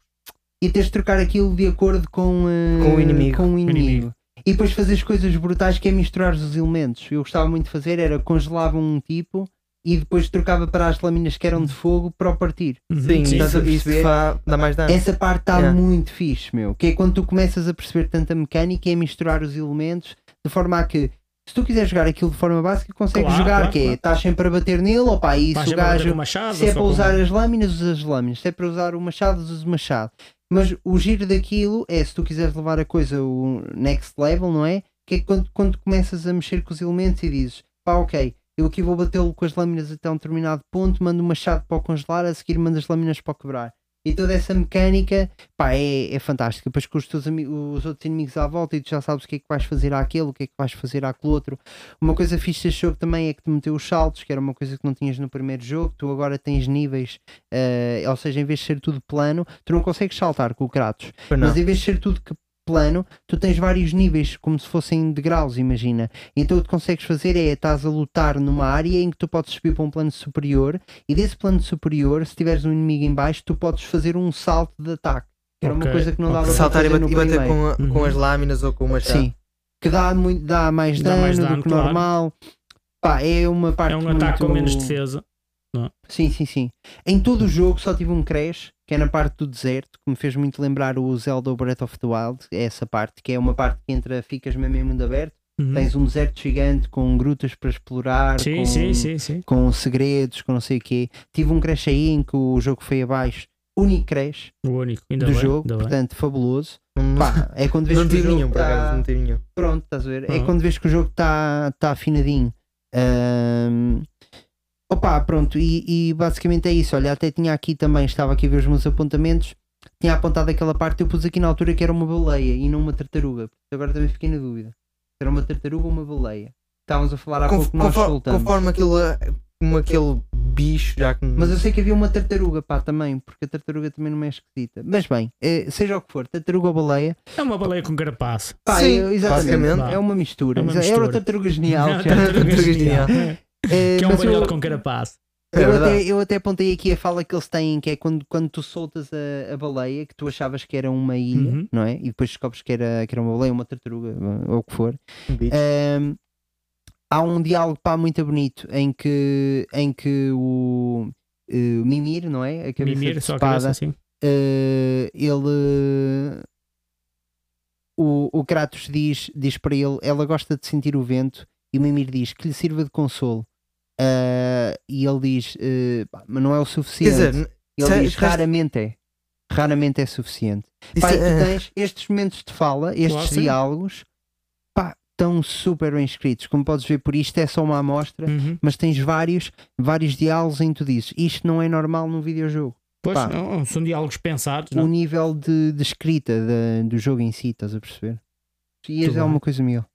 E teres de trocar aquilo de acordo com o inimigo. E depois fazeres coisas brutais, que é misturar os elementos. Eu gostava muito de fazer, era congelava um tipo e depois trocava para as lâminas que eram de fogo para o partir. Estás a perceber? Dá mais dano. Essa parte está muito fixe, meu. Que é quando tu começas a perceber tanta mecânica, é misturar os elementos de forma a que se tu quiser jogar aquilo de forma básica, consegues jogar, que é, estás sempre a bater nele, opa, e se o gajo, machado, se é para usar as lâminas, usas as lâminas, se é para usar o machado, usas o machado. Mas o giro daquilo é, se tu quiseres levar a coisa o next level, não é? Que é quando começas a mexer com os elementos e dizes, pá, ok, eu aqui vou batê-lo com as lâminas até um determinado ponto, mando o machado para o congelar, a seguir mando as lâminas para o quebrar. E toda essa mecânica, pá, é fantástica. Depois com os teus os outros inimigos à volta, e tu já sabes o que é que vais fazer àquele, o que é que vais fazer àquele outro. Uma coisa fixe deste jogo também é que te meteu os saltos, que era uma coisa que não tinhas no primeiro jogo. Tu agora tens níveis, ou seja, em vez de ser tudo plano, tu não consegues saltar com o Kratos. Mas em vez de ser tudo plano, tu tens vários níveis, como se fossem degraus, imagina. Então o que consegues fazer é, estás a lutar numa área em que tu podes subir para um plano superior, e desse plano superior, se tiveres um inimigo em baixo, tu podes fazer um salto de ataque, que era uma coisa que não dava para fazer no primeiro. Saltar e bater com as lâminas ou com uma chave. Sim, que dá mais dano do que normal. Pá, é uma parte muito... É um ataque com menos defesa. Não. Sim, sim, sim. Em todo o jogo só tive um crash, que é na parte do deserto, que me fez muito lembrar o Zelda Breath of the Wild. É essa parte, que é uma parte que entra, ficas mesmo em mundo aberto, tens um deserto gigante com grutas para explorar, com segredos, com não sei o quê. Tive um crash aí em que o jogo foi abaixo, único crash do jogo, portanto fabuloso. Pá, é quando vês que o jogo está... Pronto, estás a ver? É quando vês que o jogo está afinadinho. Opa, pronto, e basicamente é isso. Olha, até tinha aqui também, estava aqui a ver os meus apontamentos, tinha apontado aquela parte, eu pus aqui na altura que era uma baleia e não uma tartaruga, agora também fiquei na dúvida se era uma tartaruga ou uma baleia. Estávamos a falar há pouco, nós soltamos conforme aquele bicho já que... Mas eu sei que havia uma tartaruga, pá, também, porque a tartaruga também não é esquisita, mas bem, seja o que for, tartaruga ou baleia, é uma baleia com carapaço. Pá, sim, exatamente, é uma mistura, é uma tartaruga genial, que é um barulho com carapaço. Eu até apontei aqui a fala que eles têm, que é quando tu soltas a baleia, que tu achavas que era uma ilha, não é? E depois descobres que era uma baleia, uma tartaruga, ou o que for. Há um diálogo, pá, muito bonito em que o Mimir, não é? A cabeça Mimir, de espada, só a cabeça, sim. Ele... O Kratos diz para ele, ela gosta de sentir o vento, e o Mimir diz que lhe sirva de consolo. E ele diz, mas não é o suficiente. Quer dizer, ele diz, raramente é suficiente. Pá, tens estes momentos de fala, estes diálogos, pá, estão super bem escritos. Como podes ver, por isto é só uma amostra, mas tens vários diálogos em que tu dizes, isto não é normal num videojogo. Pois, pá, não, são diálogos pensados. O nível de escrita do jogo em si, estás a perceber? E é uma coisa minha.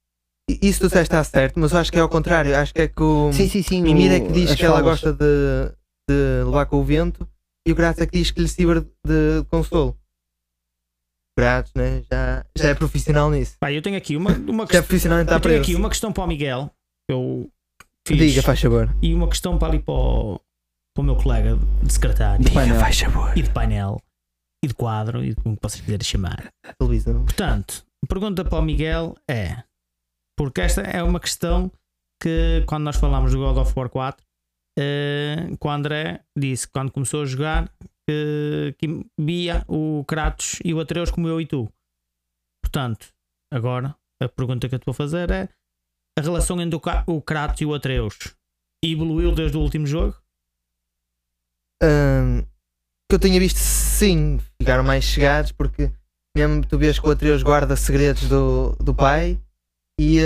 Isso tu disseste, está certo, mas eu acho que é ao contrário. Acho que é que o Mimir é que diz que ela gosta de levar com o vento, e o Kratos é que diz que lhe sirva de consolo. O Kratos, né, já é profissional nisso. Pá, eu tenho aqui uma questão. Eu tenho aqui uma questão para o Miguel. Eu fiz. Diga, faz favor. E uma questão para o meu colega de secretário. Diga, faz favor. E de painel. E de quadro. E de como vocês quiserem chamar. Portanto, a pergunta para o Miguel é... Porque esta é uma questão que, quando nós falámos do God of War 4, que o André disse, quando começou a jogar, que via o Kratos e o Atreus como eu e tu. Portanto, agora a pergunta que eu te vou fazer é: a relação entre o Kratos e o Atreus evoluiu desde o último jogo? Que eu tenha visto, sim, ficaram mais chegados, porque mesmo tu vês que o Atreus guarda segredos do pai. E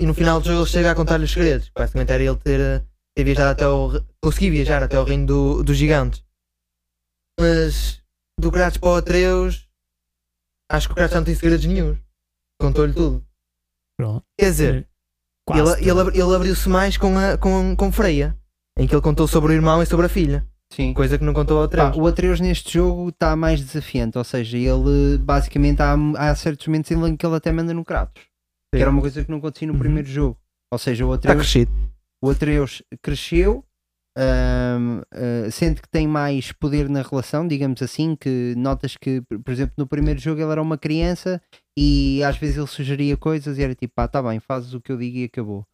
no final do jogo ele chega a contar-lhe os segredos. Basicamente era ele ter viajado conseguir viajar até o reino dos gigantes. Mas do Kratos para o Atreus, acho que o Kratos não tem segredos nenhum. Contou-lhe tudo. Pronto. Quer dizer, ele abriu-se mais com Freia, em que ele contou sobre o irmão e sobre a filha. Sim. Coisa que não contou ao Atreus. O Atreus neste jogo está mais desafiante. Ou seja, ele basicamente há certos momentos em que ele até manda no Kratos. Que era uma coisa que não acontecia no primeiro jogo. Ou seja, o Atreus cresceu, sente que tem mais poder na relação, digamos assim, que notas que, por exemplo, no primeiro jogo ele era uma criança e às vezes ele sugeria coisas e era tipo, pá, tá bem, fazes o que eu digo e acabou.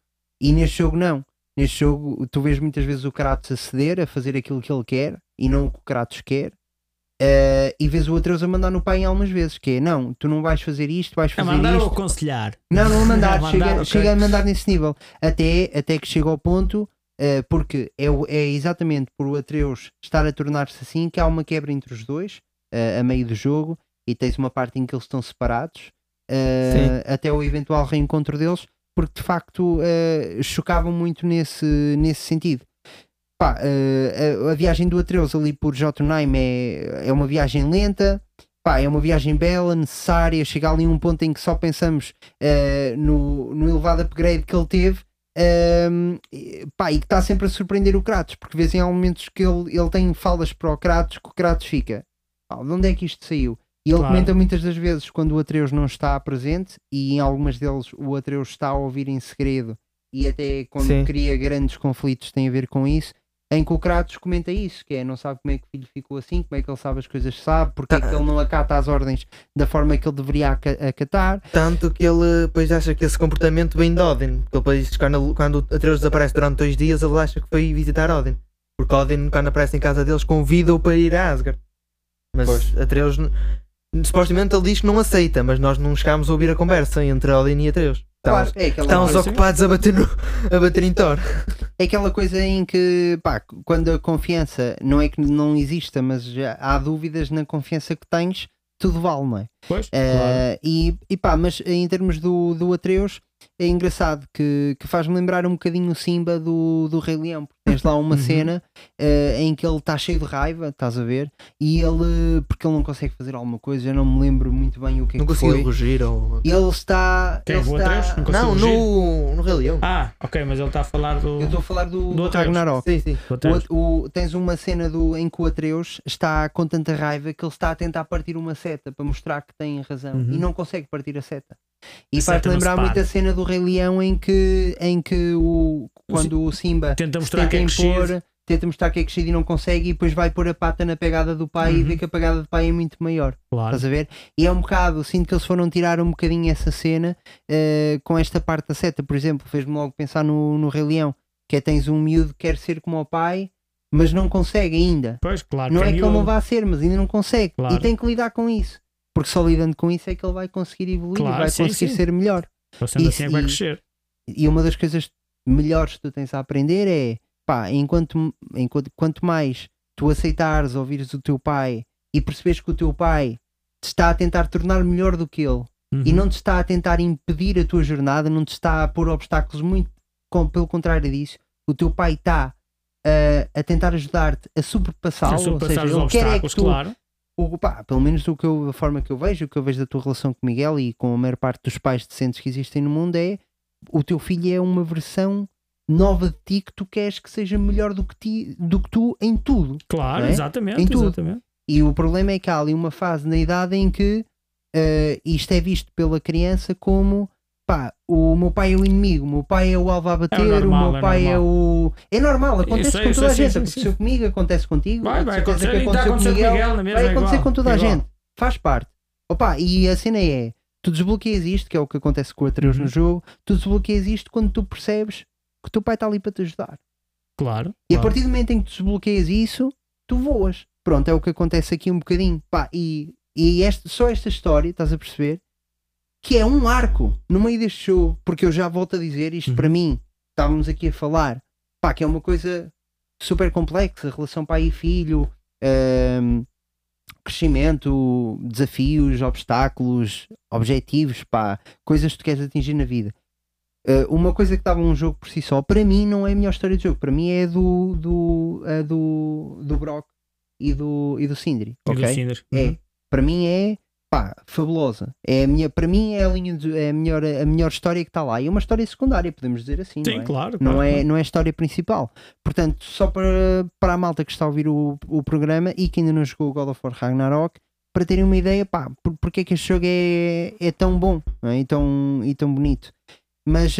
E neste jogo não. Neste jogo tu vês muitas vezes o Kratos a ceder, a fazer aquilo que ele quer e não o que o Kratos quer. E vês o Atreus a mandar no painel umas vezes, que é, não, tu não vais fazer isto, vais fazer isto. A mandar ou aconselhar? Não, a mandar, chega a mandar nesse nível, até que chega ao ponto, porque é exatamente por o Atreus estar a tornar-se assim que há uma quebra entre os dois, a meio do jogo, e tens uma parte em que eles estão separados, até o eventual reencontro deles, porque de facto chocavam muito nesse sentido. Pá, a viagem do Atreus ali por Jotunheim é uma viagem lenta, pá, é uma viagem bela, necessária, chega ali um ponto em que só pensamos no elevado upgrade que ele teve, pá, e que está sempre a surpreender o Kratos, porque de vez em há momentos que ele tem falas para o Kratos, que o Kratos fica, pá, de onde é que isto saiu? E ele comenta muitas das vezes quando o Atreus não está presente, e em algumas deles o Atreus está a ouvir em segredo, e até quando cria grandes conflitos tem a ver com isso, em que o Kratos comenta isso, que é, não sabe como é que o filho ficou assim, como é que ele sabe as coisas, sabe, porque é que ele não acata as ordens da forma que ele deveria acatar. Tanto que ele depois acha que esse comportamento vem de Odin, porque depois quando Atreus desaparece durante 2 dias, ele acha que foi visitar Odin, porque Odin, quando aparece em casa deles, convida-o para ir a Asgard, mas Atreus, supostamente ele diz que não aceita, mas nós não chegámos a ouvir a conversa entre Odin e Atreus. Estávamos ocupados a bater em Thor. É aquela coisa em que, pá, quando a confiança não é que não exista, mas já há dúvidas na confiança que tens, tudo vale, não é? Pois, claro. E pá, mas em termos do Atreus, é engraçado que faz-me lembrar um bocadinho o Simba do Rei Leão, porque tens lá uma cena em que ele está cheio de raiva, estás a ver, e ele, porque ele não consegue fazer alguma coisa, eu não me lembro muito bem o que é que foi. Não conseguiu rugir ou... Ele está... Não, no Rei Leão. Ah, ok, mas ele está a falar do... Eu estou a falar do Ragnarok. Sim. Tens uma cena em que o Atreus está com tanta raiva que ele está a tentar partir uma seta para mostrar que tem razão e não consegue partir a seta. E faz-te lembrar muito a cena do Rei Leão em que quando o Simba tenta mostrar que é crescido e não consegue, e depois vai pôr a pata na pegada do pai e vê que a pegada do pai é muito maior. Claro. Estás a ver? E é um bocado, sinto que eles foram tirar um bocadinho essa cena com esta parte da seta, por exemplo, fez-me logo pensar no Rei Leão, que é, tens um miúdo que quer ser como o pai, mas não consegue ainda. Pois, claro, não é que ele não vá ser, mas ainda não consegue. Claro. E tem que lidar com isso. Porque só lidando com isso é que ele vai conseguir evoluir, claro, vai conseguir ser melhor. Sendo assim é que vai crescer. E uma das coisas melhores que tu tens a aprender é, pá, quanto mais tu aceitares, ouvires o teu pai e perceberes que o teu pai te está a tentar tornar melhor do que ele e não te está a tentar impedir a tua jornada, não te está a pôr obstáculos, muito pelo contrário disso, o teu pai está a tentar ajudar-te a superpassá-lo, ou seja, ele quer é que tu... Claro. Pá, pelo menos a forma que eu vejo, o que eu vejo da tua relação com o Miguel e com a maior parte dos pais decentes que existem no mundo, é o teu filho é uma versão nova de ti que tu queres que seja melhor do que tu em tudo. Claro, é? Exatamente, em tudo. Exatamente. E o problema é que há ali uma fase na idade em que isto é visto pela criança como, pá, o meu pai é o inimigo, o meu pai é o alvo a bater, normal, o meu pai é o... É normal, acontece com toda a gente, aconteceu comigo, acontece contigo, vai acontecer com Miguel, vai acontecer com toda a gente, faz parte. Opa, e a cena é, tu desbloqueias isto, que é o que acontece com o Atreus no jogo, tu desbloqueias isto quando tu percebes que o teu pai está ali para te ajudar. Claro. E a partir do momento em que tu desbloqueias isso, tu voas. Pronto, é o que acontece aqui um bocadinho. Pá, só esta história, estás a perceber, que é um arco no meio deste show, porque eu já volto a dizer isto para mim, estávamos aqui a falar, pá, que é uma coisa super complexa, a relação pai e filho, crescimento, desafios, obstáculos, objetivos, pá, coisas que tu queres atingir na vida. Uma coisa que estava um jogo por si só, para mim não é a melhor história de jogo, para mim é do Brock e do Sindri, ok? É, para mim é... pá, fabulosa. Para mim é a melhor história que está lá. E é uma história secundária, podemos dizer assim. Sim, não é? Claro. Não é história principal. Portanto, só para a malta que está a ouvir o programa e que ainda não jogou o God of War Ragnarok, para terem uma ideia, pá, porque é que este jogo é tão bom, não é? E tão bonito. Mas,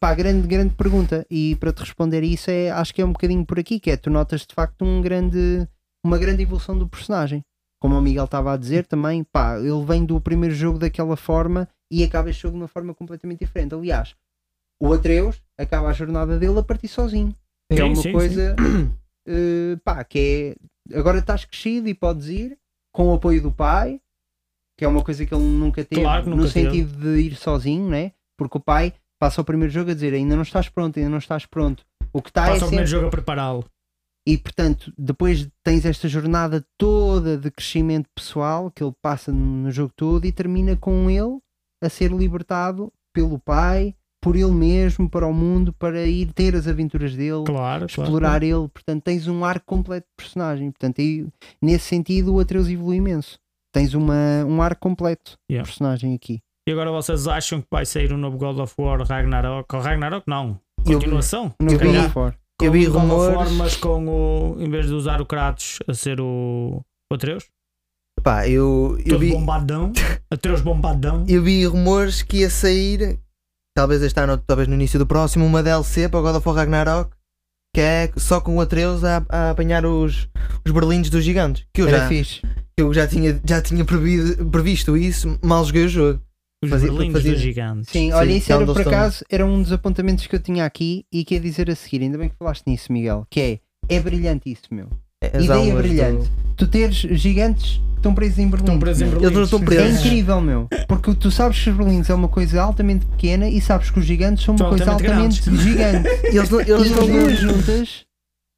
pá, grande pergunta. E para te responder isso, acho que é um bocadinho por aqui, que é, tu notas de facto uma grande evolução do personagem. Como o Miguel estava a dizer também, pá, ele vem do primeiro jogo daquela forma e acaba este jogo de uma forma completamente diferente. Aliás, o Atreus acaba a jornada dele a partir sozinho. É uma coisa, pá, que é, agora estás crescido e podes ir, com o apoio do pai, que é uma coisa que ele nunca teve, claro, nunca no teve. Sentido de ir sozinho, né? Porque o pai passa o primeiro jogo a dizer ainda não estás pronto. O que está é sempre... o primeiro jogo a prepará-lo. E portanto, depois tens esta jornada toda de crescimento pessoal que ele passa no jogo todo e termina com ele a ser libertado pelo pai, por ele mesmo, para o mundo, para ir ter as aventuras dele, claro, explorar claro. Ele. Portanto, tens um arco completo de personagem. Portanto, aí, nesse sentido, o Atreus evolui imenso. Tens um arco completo de personagem aqui. E agora vocês acham que vai sair um novo God of War Ragnarok? Ragnarok não. Continuação? No God of War. Eu vi rumores, mas com o, em vez de usar o Kratos a ser o Atreus? Pá, eu vi... bombadão. Atreus bombadão. Eu vi rumores que ia sair, talvez este ano, talvez no início do próximo, uma DLC para o God of War Ragnarok, que é só com o Atreus a apanhar os berlindes dos gigantes. Que eu já fiz. Eu já tinha previsto isso, mal joguei o jogo. Os berlindes dos gigantes. Sim, olha, isso era, por acaso, era um dos apontamentos que eu tinha aqui e que ia dizer a seguir, ainda bem que falaste nisso, Miguel, que é brilhante isso, meu. Ideia brilhante. Tu teres gigantes que estão presos em berlindes. É incrível, meu. Porque tu sabes que os berlindes é uma coisa altamente pequena e sabes que os gigantes são uma coisa altamente gigante. Eles estão duas juntas.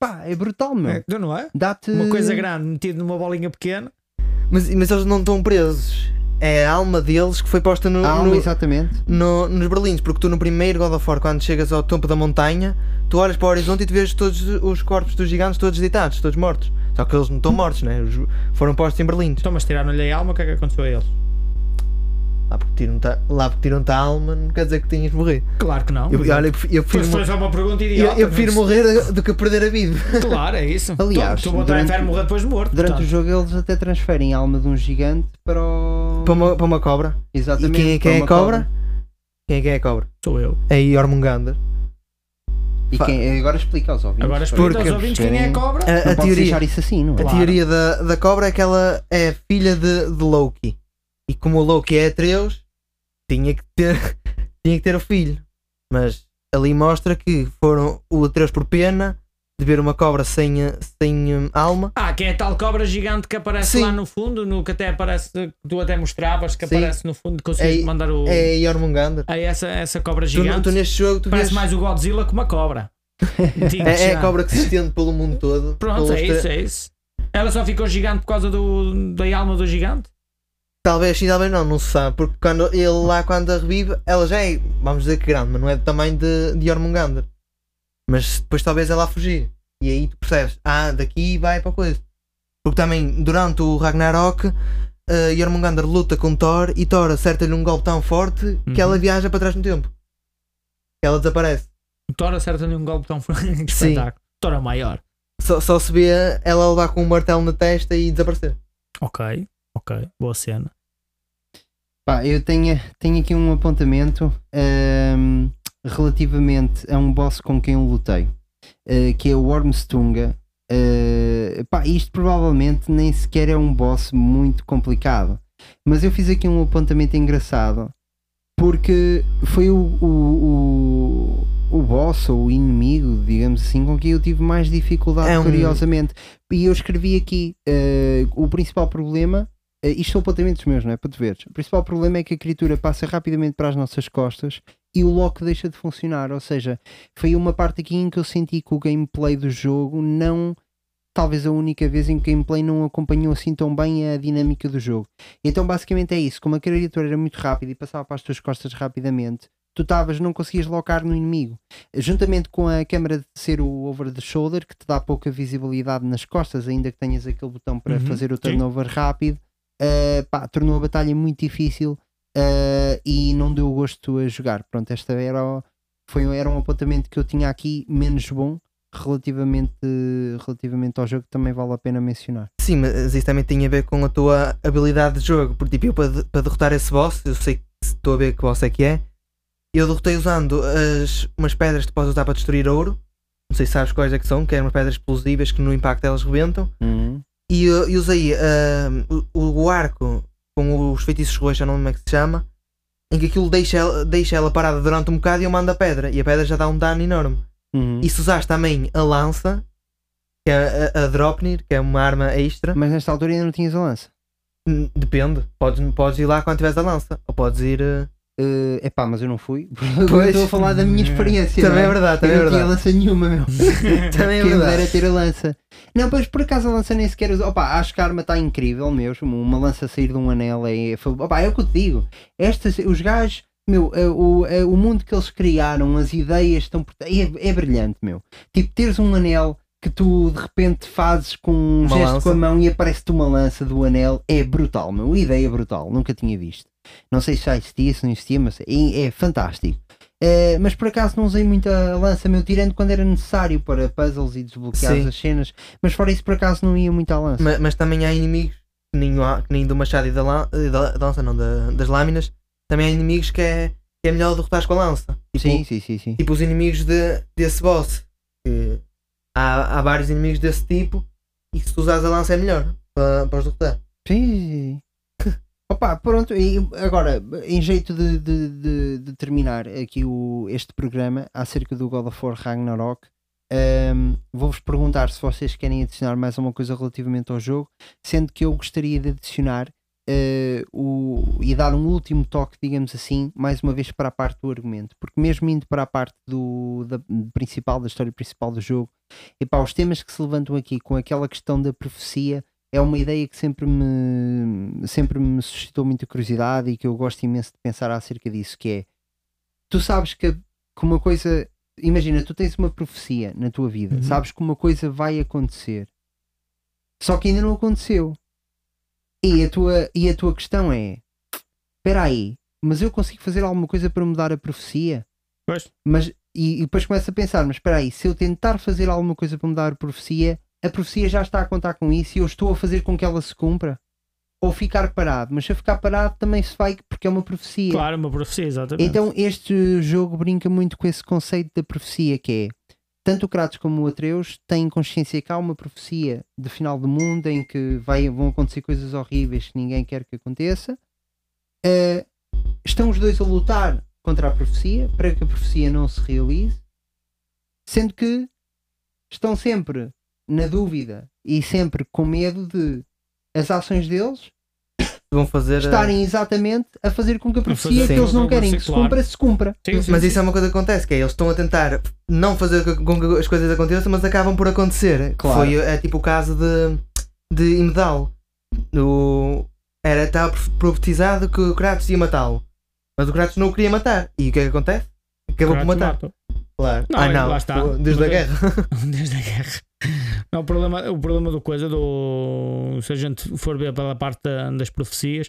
Pá, é brutal, meu. Não é? Dá-te... uma coisa grande metida numa bolinha pequena. Mas eles não estão presos. É a alma deles que foi posta nos berlindes, porque tu no primeiro God of War, quando chegas ao topo da montanha, tu olhas para o horizonte e tu vês todos os corpos dos gigantes todos deitados, todos mortos. Só que eles não estão mortos, né? Foram postos em berlindes. Então, mas tiraram-lhe a alma, o que é que aconteceu a eles? Lá porque tiram-te a alma, não quer dizer que tenhas de morrer. Claro que não. Eu prefiro morrer do que perder a vida. Claro, é isso. Aliás, tu vou entrar morrer depois de morto. Durante o jogo eles até transferem a alma de um gigante para o... Para uma cobra. Exatamente. E quem é a cobra? Quem é a cobra? Sou eu. É Jörmungandr. E agora explica aos ouvintes. Agora explica aos ouvintes quem é a cobra. Não podes deixar isso assim, não é? A teoria da cobra é que ela é filha de Loki. E como o Loki é Atreus, tinha que ter o filho. Mas ali mostra que foram o Atreus por pena de ver uma cobra sem alma. Ah, que é a tal cobra gigante que aparece Sim. lá no fundo, que até aparece, tu até mostravas que Sim. aparece no fundo, conseguiste mandar o... É Jörmungandr. É essa cobra gigante. Tu neste jogo, parece mais o Godzilla que uma cobra. É a cobra que se estende pelo mundo todo. Pronto, é isso. Ela só ficou gigante por causa da alma do gigante? Talvez sim, talvez não se sabe, porque quando a revive, ela já é, vamos dizer que grande, mas não é do tamanho de Jörmungandr. Mas depois talvez ela a fugir, e aí tu percebes, daqui vai para a coisa. Porque também, durante o Ragnarok, Jörmungandr luta com Thor, e Thor acerta-lhe um golpe tão forte que ela viaja para trás no tempo. Ela desaparece. Thor acerta-lhe um golpe tão forte, que espetáculo. Thor é maior. Só se vê ela levar com um martelo na testa e desaparecer. Ok, boa cena. Pá, eu tenho aqui um apontamento relativamente a um boss com quem eu lutei, que é o Ormstunga. Isto provavelmente nem sequer é um boss muito complicado, mas eu fiz aqui um apontamento engraçado, porque foi o boss ou o inimigo, digamos assim, com quem eu tive mais dificuldade, curiosamente. E eu escrevi aqui o principal problema. Isto são apontamentos meus, não é? Para tu veres. O principal problema é que a criatura passa rapidamente para as nossas costas e o Loki deixa de funcionar. Ou seja, foi uma parte aqui em que eu senti que o gameplay do jogo não... Talvez a única vez em que o gameplay não acompanhou assim tão bem a dinâmica do jogo. Então basicamente é isso. Como a criatura era muito rápida e passava para as tuas costas rapidamente, não conseguias locar no inimigo. Juntamente com a câmera de ser o over the shoulder, que te dá pouca visibilidade nas costas, ainda que tenhas aquele botão para fazer o turnover rápido, tornou a batalha muito difícil e não deu gosto a jogar. Pronto, esta era um apontamento que eu tinha aqui menos bom relativamente ao jogo, que também vale a pena mencionar. Sim, mas isso também tem a ver com a tua habilidade de jogo, porque tipo, eu para derrotar esse boss, eu sei que estou a ver que boss é que é, eu derrotei usando umas pedras que tu podes usar para destruir ouro, não sei se sabes quais é que são, que é umas pedras explosivas que no impacto elas rebentam. E eu usei o arco com os feitiços roxos, não sei como é que se chama, em que aquilo deixa ela parada durante um bocado e eu mando a pedra, e a pedra já dá um dano enorme. E se usaste também a lança, que é a Dropnir, que é uma arma extra... Mas nesta altura ainda não tinhas a lança? Depende. Podes ir lá quando tiveres a lança. Ou podes ir... Epá, mas eu não fui. Pois. Estou a falar da minha experiência. Também é verdade. Também eu não tinha lança nenhuma, meu. Também é verdade. Quem me dera ter a lança. Não, pois por acaso a lança nem sequer... Opa, acho que a arma está incrível mesmo. Uma lança a sair de um anel é... Opa, é o que eu te digo. Os gajos... Meu, o mundo que eles criaram, as ideias estão... É brilhante, meu. Tipo, teres um anel... que tu de repente fazes com um gesto lança com a mão e aparece-te uma lança do anel, é brutal, meu. Ideia brutal, nunca tinha visto. Não sei se já existia, se não existia, mas é fantástico. Mas por acaso não usei muita lança, meu, tirando quando era necessário para puzzles e desbloquear as cenas, mas fora isso por acaso não ia muito à lança. Mas também há inimigos, que nem do machado e da lança, não, das lâminas, também há inimigos que é melhor derrotar com a lança. Tipo, sim. Tipo os inimigos desse boss, que... Há vários inimigos desse tipo e se tu usares a lança é melhor para os derrotar. Sim. Opa, pronto, e agora, em jeito de terminar aqui este programa acerca do God of War Ragnarok, vou-vos perguntar se vocês querem adicionar mais alguma coisa relativamente ao jogo, sendo que eu gostaria de adicionar e dar um último toque, digamos assim, mais uma vez para a parte do argumento, porque mesmo indo para a parte da história principal do jogo, epá, os temas que se levantam aqui com aquela questão da profecia é uma ideia que sempre me suscitou muita curiosidade e que eu gosto imenso de pensar acerca disso, que é, tu sabes que uma coisa, imagina, tu tens uma profecia na tua vida, sabes que uma coisa vai acontecer, só que ainda não aconteceu. E a tua questão é, espera aí, mas eu consigo fazer alguma coisa para mudar a profecia? Pois. E depois começo a pensar, mas espera aí, se eu tentar fazer alguma coisa para mudar a profecia já está a contar com isso e eu estou a fazer com que ela se cumpra? Ou ficar parado? Mas se eu ficar parado também se vai, porque é uma profecia. Claro, uma profecia, exatamente. Então este jogo brinca muito com esse conceito da profecia, que é, tanto o Kratos como o Atreus têm consciência que há uma profecia de final do mundo em que vão acontecer coisas horríveis que ninguém quer que aconteça. Estão os dois a lutar contra a profecia para que a profecia não se realize, sendo que estão sempre na dúvida e sempre com medo de as ações deles estarem exatamente a fazer com que a profecia que eles não querem que se cumpra, se cumpra. Sim. Mas isso é uma coisa que acontece, que é, eles estão a tentar não fazer com que as coisas aconteçam, mas acabam por acontecer. Claro. É tipo o caso de Imdal. Estava profetizado que o Kratos ia matá-lo, mas o Kratos não o queria matar. E o que é que acontece? Acabou por matar. Matou. Claro. Lá está. Desde a guerra. Desde a guerra. Não, o problema do coisa do... Se a gente for ver pela parte das profecias,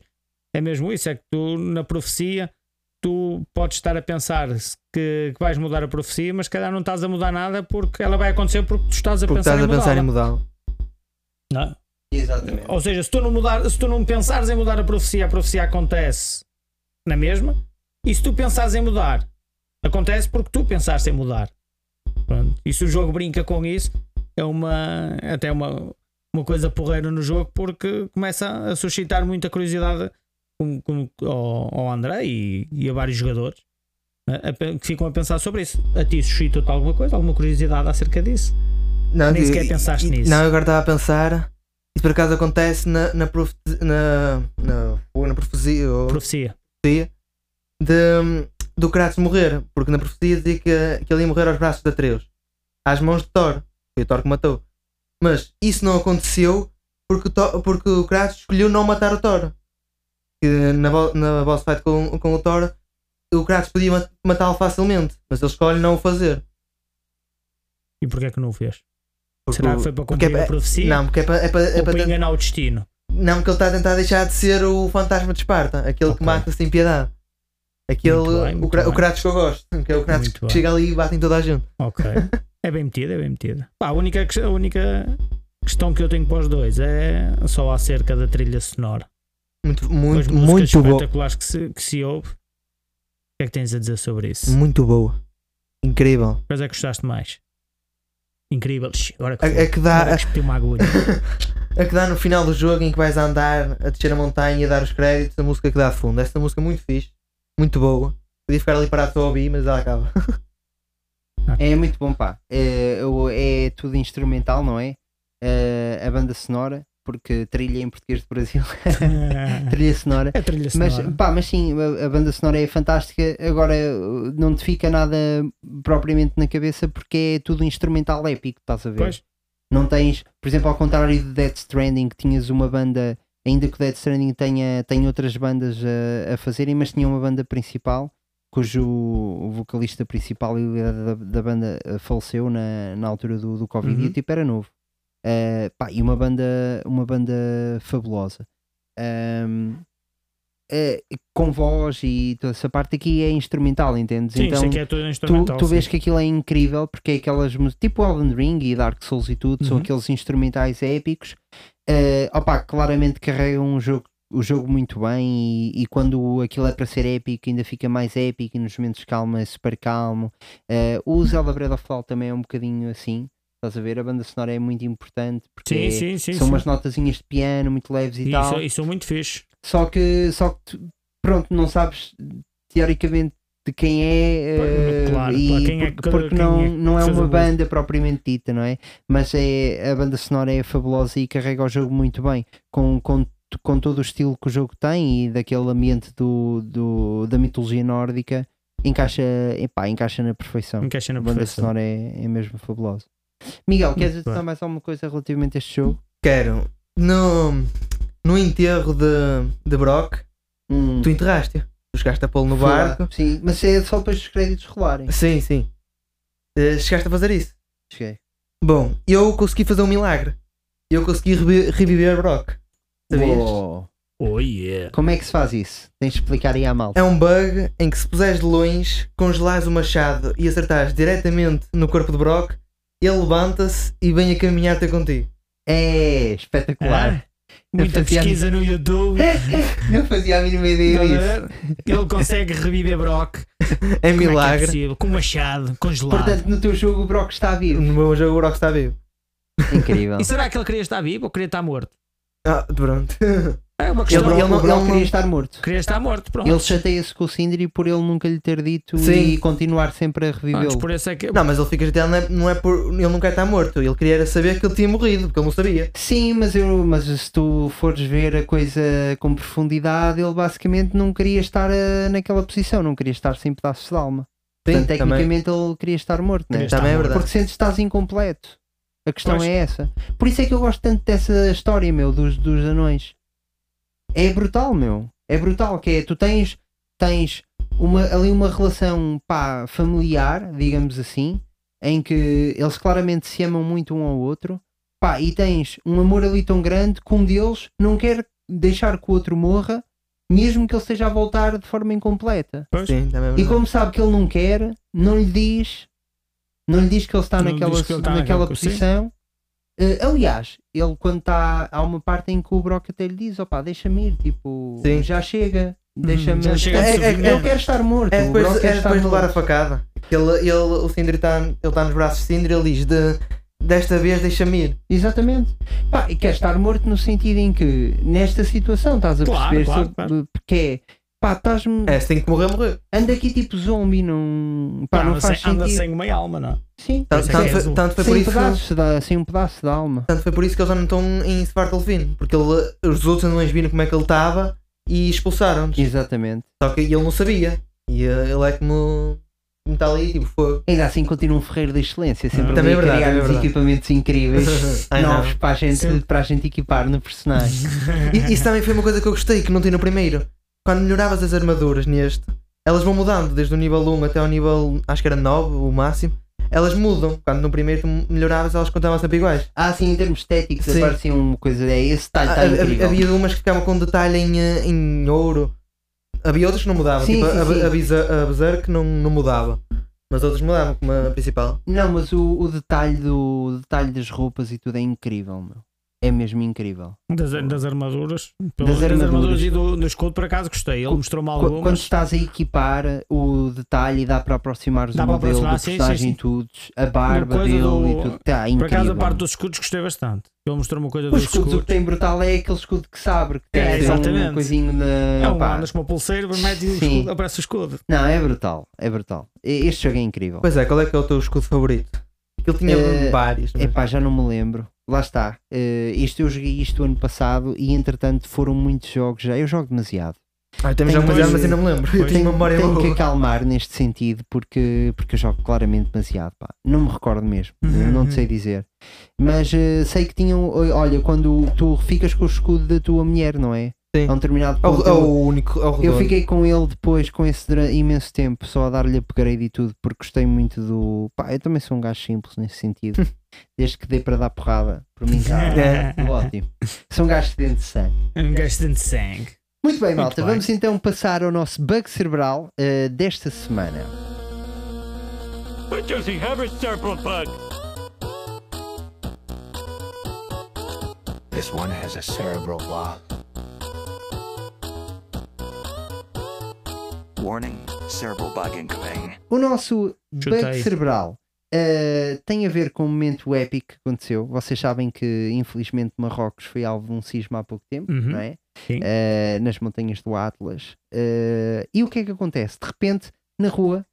é mesmo isso, é que tu na profecia tu podes estar a pensar que vais mudar a profecia, mas se calhar não estás a mudar nada porque ela vai acontecer porque tu estás a pensar em mudá-la. Não? Exatamente. Ou seja, se tu não pensares em mudar a profecia acontece na mesma, e se tu pensares em mudar, acontece porque tu pensaste em mudar. Pronto. E se o jogo brinca com isso, é até uma coisa porreira no jogo, porque começa a suscitar muita curiosidade ao André e a vários jogadores, né, que ficam a pensar sobre isso. A ti suscita-te alguma coisa, alguma curiosidade acerca disso? Não, nem sequer pensaste nisso. Não, eu agora estava a pensar, e por acaso acontece na profecia, do Kratos morrer, porque na profecia dizia que ele ia morrer aos braços de Atreus, às mãos de Thor. Foi o Thor que matou. Mas isso não aconteceu porque o Kratos escolheu não matar o Thor. Que na boss fight com o Thor, o Kratos podia matá-lo facilmente, mas ele escolhe não o fazer. E porquê é que não o fez? Será que foi para cumprir a profecia? Não, porque é para enganar o destino. Não, porque ele está a tentar deixar de ser o fantasma de Esparta, aquele que mata sem piedade. O Kratos que eu gosto, que é o Kratos que chega ali e bate em toda a gente. Ok. É bem metida, é bem metida. A única questão que eu tenho para os dois é só acerca da trilha sonora. Muito boa. Espetaculares que se ouve. O que é que tens a dizer sobre isso? Muito boa. Incrível. Mas é que gostaste mais? Incrível. Agora que dá no final do jogo em que vais a andar, a descer a montanha e a dar os créditos, a música que dá de fundo. Esta música é muito fixe, muito boa. Podia ficar ali parado só a ouvir, mas ela acaba. É muito bom, pá. É tudo instrumental, não é? A banda sonora porque trilha em português do Brasil, trilha sonora. É trilha sonora. Mas, pá, mas sim, a banda sonora é fantástica. Agora não te fica nada propriamente na cabeça porque é tudo instrumental épico, estás a ver? Pois. Não tens, por exemplo, ao contrário do Death Stranding, que tinhas uma banda, ainda que o Death Stranding tenha outras bandas a fazerem, mas tinha uma banda principal, cujo o vocalista principal e da banda faleceu na altura do Covid, e o tipo era novo. Pá, e uma banda fabulosa, com voz e toda essa parte. Aqui é instrumental, entendes? Sim, então, isso aqui é tudo instrumental, tu vês que aquilo é incrível, porque é aquelas tipo Elden Ring e Dark Souls e tudo, são aqueles instrumentais épicos. Opa, claramente carregam o jogo muito bem, e quando aquilo é para ser épico ainda fica mais épico, e nos momentos de calma é super calmo. O Zelda Breath of the Wild também é um bocadinho assim. Estás a ver? A banda sonora é muito importante porque são umas notazinhas de piano muito leves e tal. E são muito fixe. Só que pronto, não sabes teoricamente de quem é, claro, e quem é, porque não é uma banda propriamente dita, não é? Mas a banda sonora é fabulosa e carrega o jogo muito bem, com todo o estilo que o jogo tem e daquele ambiente da mitologia nórdica. Encaixa na perfeição. A banda sonora é mesmo fabulosa. Miguel, queres adicionar mais alguma coisa relativamente a este jogo? Quero. No enterro de Brock, tu enterraste-o. Tu chegaste a pô-lo no barco. Sim, mas é só depois dos créditos rolarem. Sim, sim. Chegaste a fazer isso? Cheguei. Bom, eu consegui fazer um milagre. Eu consegui reviver Brock. Sabias? Oh yeah. Como é que se faz isso? Tens de explicar aí à malta. É um bug em que, se puseres de longe, congelares o machado e acertares diretamente no corpo de Brock, ele levanta-se e vem a caminhar até contigo. É espetacular. Muita pesquisa no YouTube. Não fazia a mínima ideia disso. Ele consegue reviver Brock. É milagre. É possível? Com o machado congelado. Portanto, no teu jogo o Brock está vivo. No meu jogo o Brock está vivo. Incrível. E será que ele queria estar vivo ou queria estar morto? Ah, pronto. É uma questão. Ele queria estar morto. Queria estar morto, pronto. Ele chateia-se com o Sindri por ele nunca lhe ter dito. Sim. E continuar sempre a revivê-lo. É que... Não, mas ele fica chateado, não é por ele nunca estar morto. Ele queria saber que ele tinha morrido, porque ele não sabia. Sim, mas se tu fores ver a coisa com profundidade, ele basicamente não queria estar naquela posição, não queria estar sem pedaços de alma. Sim, portanto, tecnicamente também. Ele queria estar morto, né? Também é verdade. Porque sentes que estás incompleto. A questão é essa. Por isso é que eu gosto tanto dessa história, meu, dos anões. É brutal, meu. É brutal, que é, tu tens uma relação, pá, familiar, digamos assim, em que eles claramente se amam muito um ao outro, pá, e tens um amor ali tão grande que um deles não quer deixar que o outro morra, mesmo que ele esteja a voltar de forma incompleta. Sim, e como sabe que ele não quer, não lhe diz que ele está naquela posição. Aliás, ele quando está, há uma parte em que o Brock até lhe diz, opá, deixa-me ir, tipo, sim, já chega, deixa-me, eu quero estar morto. É depois, depois de levar a facada, o Sindri está nos braços de Sindri, ele diz, desta vez deixa-me ir. Exatamente. Pá, e quer estar morto no sentido em que, nesta situação, estás a perceber, claro. Porque é... Pá, estás-me... É, se tem que morrer. Anda aqui tipo zombie, não... Pá, não faz sentido. Anda sem uma alma, não? Sim. Tanto foi por isso que... Sem um pedaço de alma. Tanto foi por isso que eles já não estão em Svartalfheim, porque os outros anões viram como é que ele estava e expulsaram-nos. Exatamente. Só que ele não sabia. E ele é como... Está ali, tipo, foi... Ainda assim continua um ferreiro de excelência, sempre também ali a criar uns equipamentos incríveis, novos para a gente equipar no personagem. Isso também foi uma coisa que eu gostei, que não tem no primeiro. Quando melhoravas as armaduras neste, elas vão mudando, desde o nível 1 até ao nível, acho que era 9, o máximo, elas mudam. Quando no primeiro tu melhoravas, elas contavam sempre iguais. Ah, sim, em termos estéticos, aparecia uma coisa, esse detalhe está incrível. Havia umas que ficavam com detalhe em ouro, havia outras que não mudavam, a Berserk não mudava, mas outras mudavam, como a principal. Não, mas o detalhe das roupas e tudo é incrível, meu. É mesmo incrível. Das armaduras. Das armaduras e do escudo, por acaso gostei. Ele mostrou-me algumas. Quando estás a equipar o detalhe, dá para aproximar o modelo do personagem, tudo, a barba dele e tudo. Tá, incrível. Por acaso a parte dos escudos gostei bastante. Ele mostrou uma coisa dos escudos. O escudo que tem brutal é aquele escudo que sabe, que tem um coisinho de... É um andas com uma pulseira, mete e escudo, aparece o escudo. Não, é brutal, é brutal. Este jogo é incrível. Pois é, qual é que é o teu escudo favorito? Ele tinha vários. Epá, já não me lembro. lá está, eu joguei isto ano passado e entretanto foram muitos jogos já, eu jogo demasiado. Temos já demasiado, mas eu não me lembro. Tenho que acalmar neste sentido porque eu jogo claramente demasiado, pá. Não me recordo mesmo, não te sei dizer. Mas sei que tinham, olha, quando tu ficas com o escudo da tua mulher, não é? Sim. A um determinado ponto, eu fiquei com ele depois, com esse imenso tempo, só a dar-lhe upgrade e tudo, porque gostei muito do... Pá, eu também sou um gajo simples nesse sentido. Desde que dê para dar porrada, por mim, ótimo. Sou um gajo de dente de sangue. Um gajo de dente de sangue. Muito bem, malta, vamos então passar ao nosso bug cerebral desta semana. This one has a cerebral law. Warning, cerebral bug incoming. O nosso bug cerebral tem a ver com um momento épico que aconteceu. Vocês sabem que infelizmente Marrocos foi alvo de um sismo há pouco tempo, não é? Nas montanhas do Atlas. E o que é que acontece? De repente, na rua,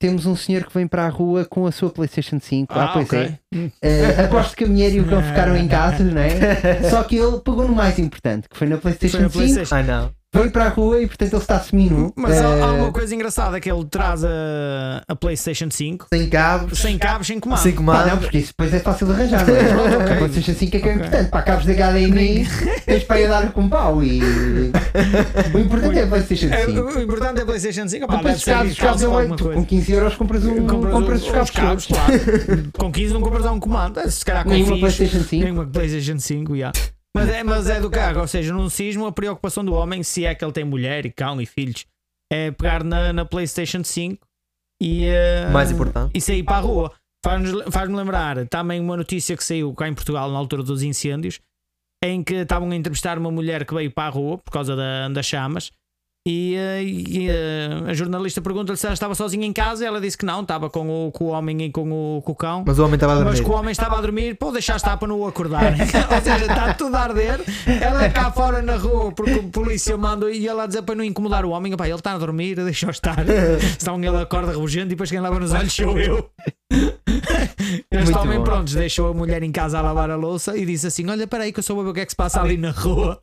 temos um senhor que vem para a rua com a sua Playstation 5. Aposto que a mulher e o cão ficaram em casa, não é? Só que ele pegou no mais importante, que foi na Playstation 5. Foi para a rua e portanto ele está seminu. Mas há uma coisa engraçada, que ele traz a Playstation 5 sem cabos, sem comando. Sem comando. Pá, não, porque isso depois é fácil de arranjar, não é? A Playstation 5 é que é importante. Para cabos de HDMI tens para ir dar com um pau e... O importante é a Playstation 5. O importante é a Playstation 5. Pá, depois os cabos eu leio. Com 15 euros compras os cabos. Claro. Com 15 não compras um comando. Se calhar com uma Playstation 5. Nenhuma Playstation 5, já. Mas é do carro, ou seja, num sismo a preocupação do homem, se é que ele tem mulher e cão e filhos, é pegar na Playstation 5 e, mais importante, e sair para a rua. Faz-me lembrar também uma notícia que saiu cá em Portugal na altura dos incêndios, em que estavam a entrevistar uma mulher que veio para a rua por causa das chamas e a jornalista pergunta-lhe se ela estava sozinha em casa e ela disse que não, estava com o homem e com o cão, mas o homem estava a dormir. Mas que o homem estava a dormir, pô, deixar estar para não o acordar. Ou seja, está tudo a arder, ela é cá fora na rua porque o polícia manda e ela diz para não incomodar o homem, pá, ele está a dormir, deixou estar. Então ele acorda rebugente e depois quem lava nos olhos sou eu. Este homem, pronto, deixou a mulher em casa a lavar a louça e disse assim: olha, peraí que eu soube o que é que se passa ali na rua.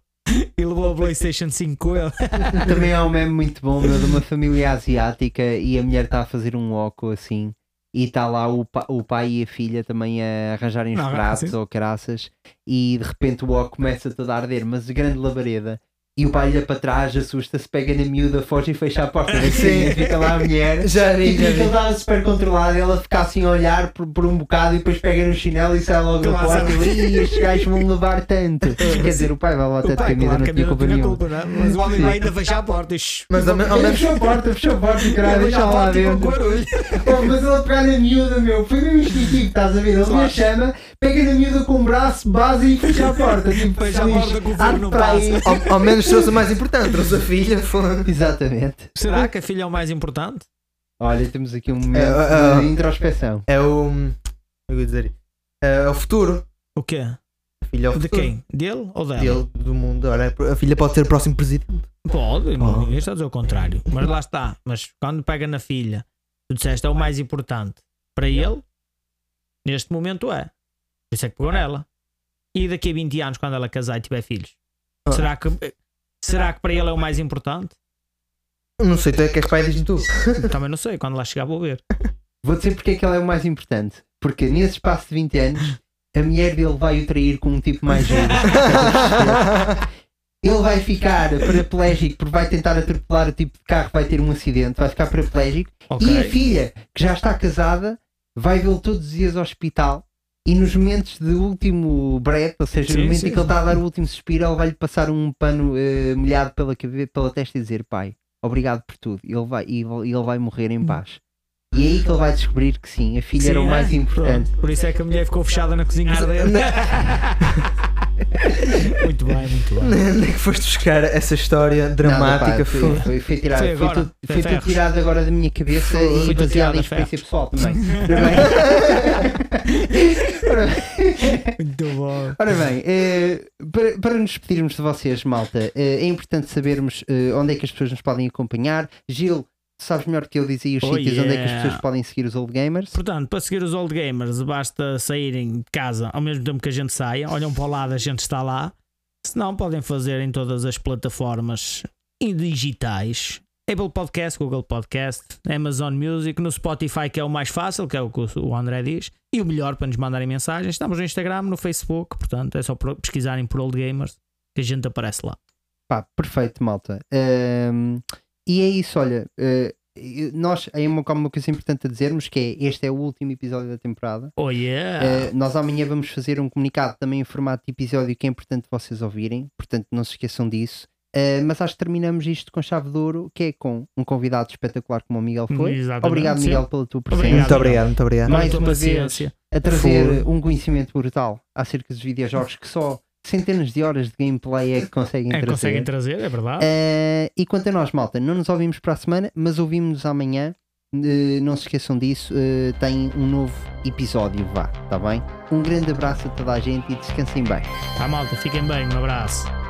E levou a Playstation 5 com ele. Também há um meme muito bom, meu, de uma família asiática e a mulher está a fazer um oco assim e está lá o pai e a filha também a arranjarem os pratos ou caraças e de repente o oco começa todo a arder, mas de grande labareda. E o pai olha para trás, assusta-se, pega na miúda, foge e fecha a porta. Assim, fica lá a mulher, fica lá super controlada, ela fica assim a olhar por um bocado e depois pega no chinelo e sai logo da porta e estes gajos vão levar tanto. Quer dizer, o pai vai lá tanto que a miúda não tinha culpa nenhuma. Mas o homem vai ainda fechar a porta. Mas fechou a porta, caralho, deixa lá dentro. Mas ela pegar na miúda, meu, foi mesmo instintivo, estás a ver? Ele me chama, pega na miúda com o braço, base e fecha a porta. Tipo, fecha a porta com o fogo no braço. Ao menos trouxe o mais importante, trouxe a filha. Exatamente. Será que a filha é o mais importante? Olha, temos aqui um momento de introspeção. É o futuro. O quê? A filha é o futuro. De quem? Dele ou dela? Dele, do mundo. Olha, a filha pode ser o próximo presidente. Pode, ninguém está a dizer o contrário. Mas lá está. Mas quando pega na filha, tu disseste é o mais importante para ele, neste momento é. Por isso é que pegou nela. E daqui a 20 anos, quando ela casar e tiver filhos, será que para ele é o mais importante? Não sei, tu é que és pai, diz-me tu. Também não sei, quando lá chegar vou ver. Vou dizer porque é que ele é o mais importante. Porque nesse espaço de 20 anos, a mulher dele vai o trair com um tipo mais jovem. Ele vai ficar paraplégico porque vai tentar atropelar o tipo de carro, vai ter um acidente, vai ficar paraplégico. Okay. E a filha, que já está casada, vai vê-lo todos os dias ao hospital. E nos momentos de último brete, ou seja, no momento em que ele está a dar o último suspiro, ele vai-lhe passar um pano molhado pela testa e dizer: pai, obrigado por tudo. Ele vai morrer em paz. E é aí que ele vai descobrir que sim, a filha era o mais importante. Pronto. Por isso é que a mulher ficou fechada na cozinha dele. Muito bem, muito bem. Onde é que foste buscar essa história dramática? Nada, pá, foi tirado, foi tudo tirado agora da minha cabeça e baseado em experiência pessoal também. Muito bom. Ora bem, para nos despedirmos de vocês, malta, é importante sabermos onde é que as pessoas nos podem acompanhar. Gil, Sabes melhor do que eu dizia os sítios onde é que as pessoas podem seguir os Old Gamers? Portanto, para seguir os Old Gamers basta saírem de casa ao mesmo tempo que a gente sai, olham para o lado, a gente está lá. Se não, podem fazer em todas as plataformas digitais: Apple Podcasts, Google Podcasts, Amazon Music, no Spotify, que é o mais fácil, que é o que o André diz, e o melhor para nos mandarem mensagens. Estamos no Instagram, no Facebook, portanto é só pesquisarem por Old Gamers que a gente aparece lá. Pá, perfeito, malta. E é isso, olha, nós, é uma coisa importante a dizermos, que é, este é o último episódio da temporada. Nós amanhã vamos fazer um comunicado também em formato de episódio, que é importante vocês ouvirem, portanto não se esqueçam disso. Mas acho que terminamos isto com chave de ouro, que é com um convidado espetacular como o Miguel foi. Exatamente. Obrigado, Miguel, pela tua presença. Muito obrigado. Mais uma vez a trazer um conhecimento brutal acerca dos videojogos, que só centenas de horas de gameplay é que conseguem trazer. É verdade. E quanto a nós, malta, não nos ouvimos para a semana, mas ouvimos-nos amanhã. Não se esqueçam disso. Tem um novo episódio, vá, está bem? Um grande abraço a toda a gente e descansem bem. Tá, malta, fiquem bem. Um abraço.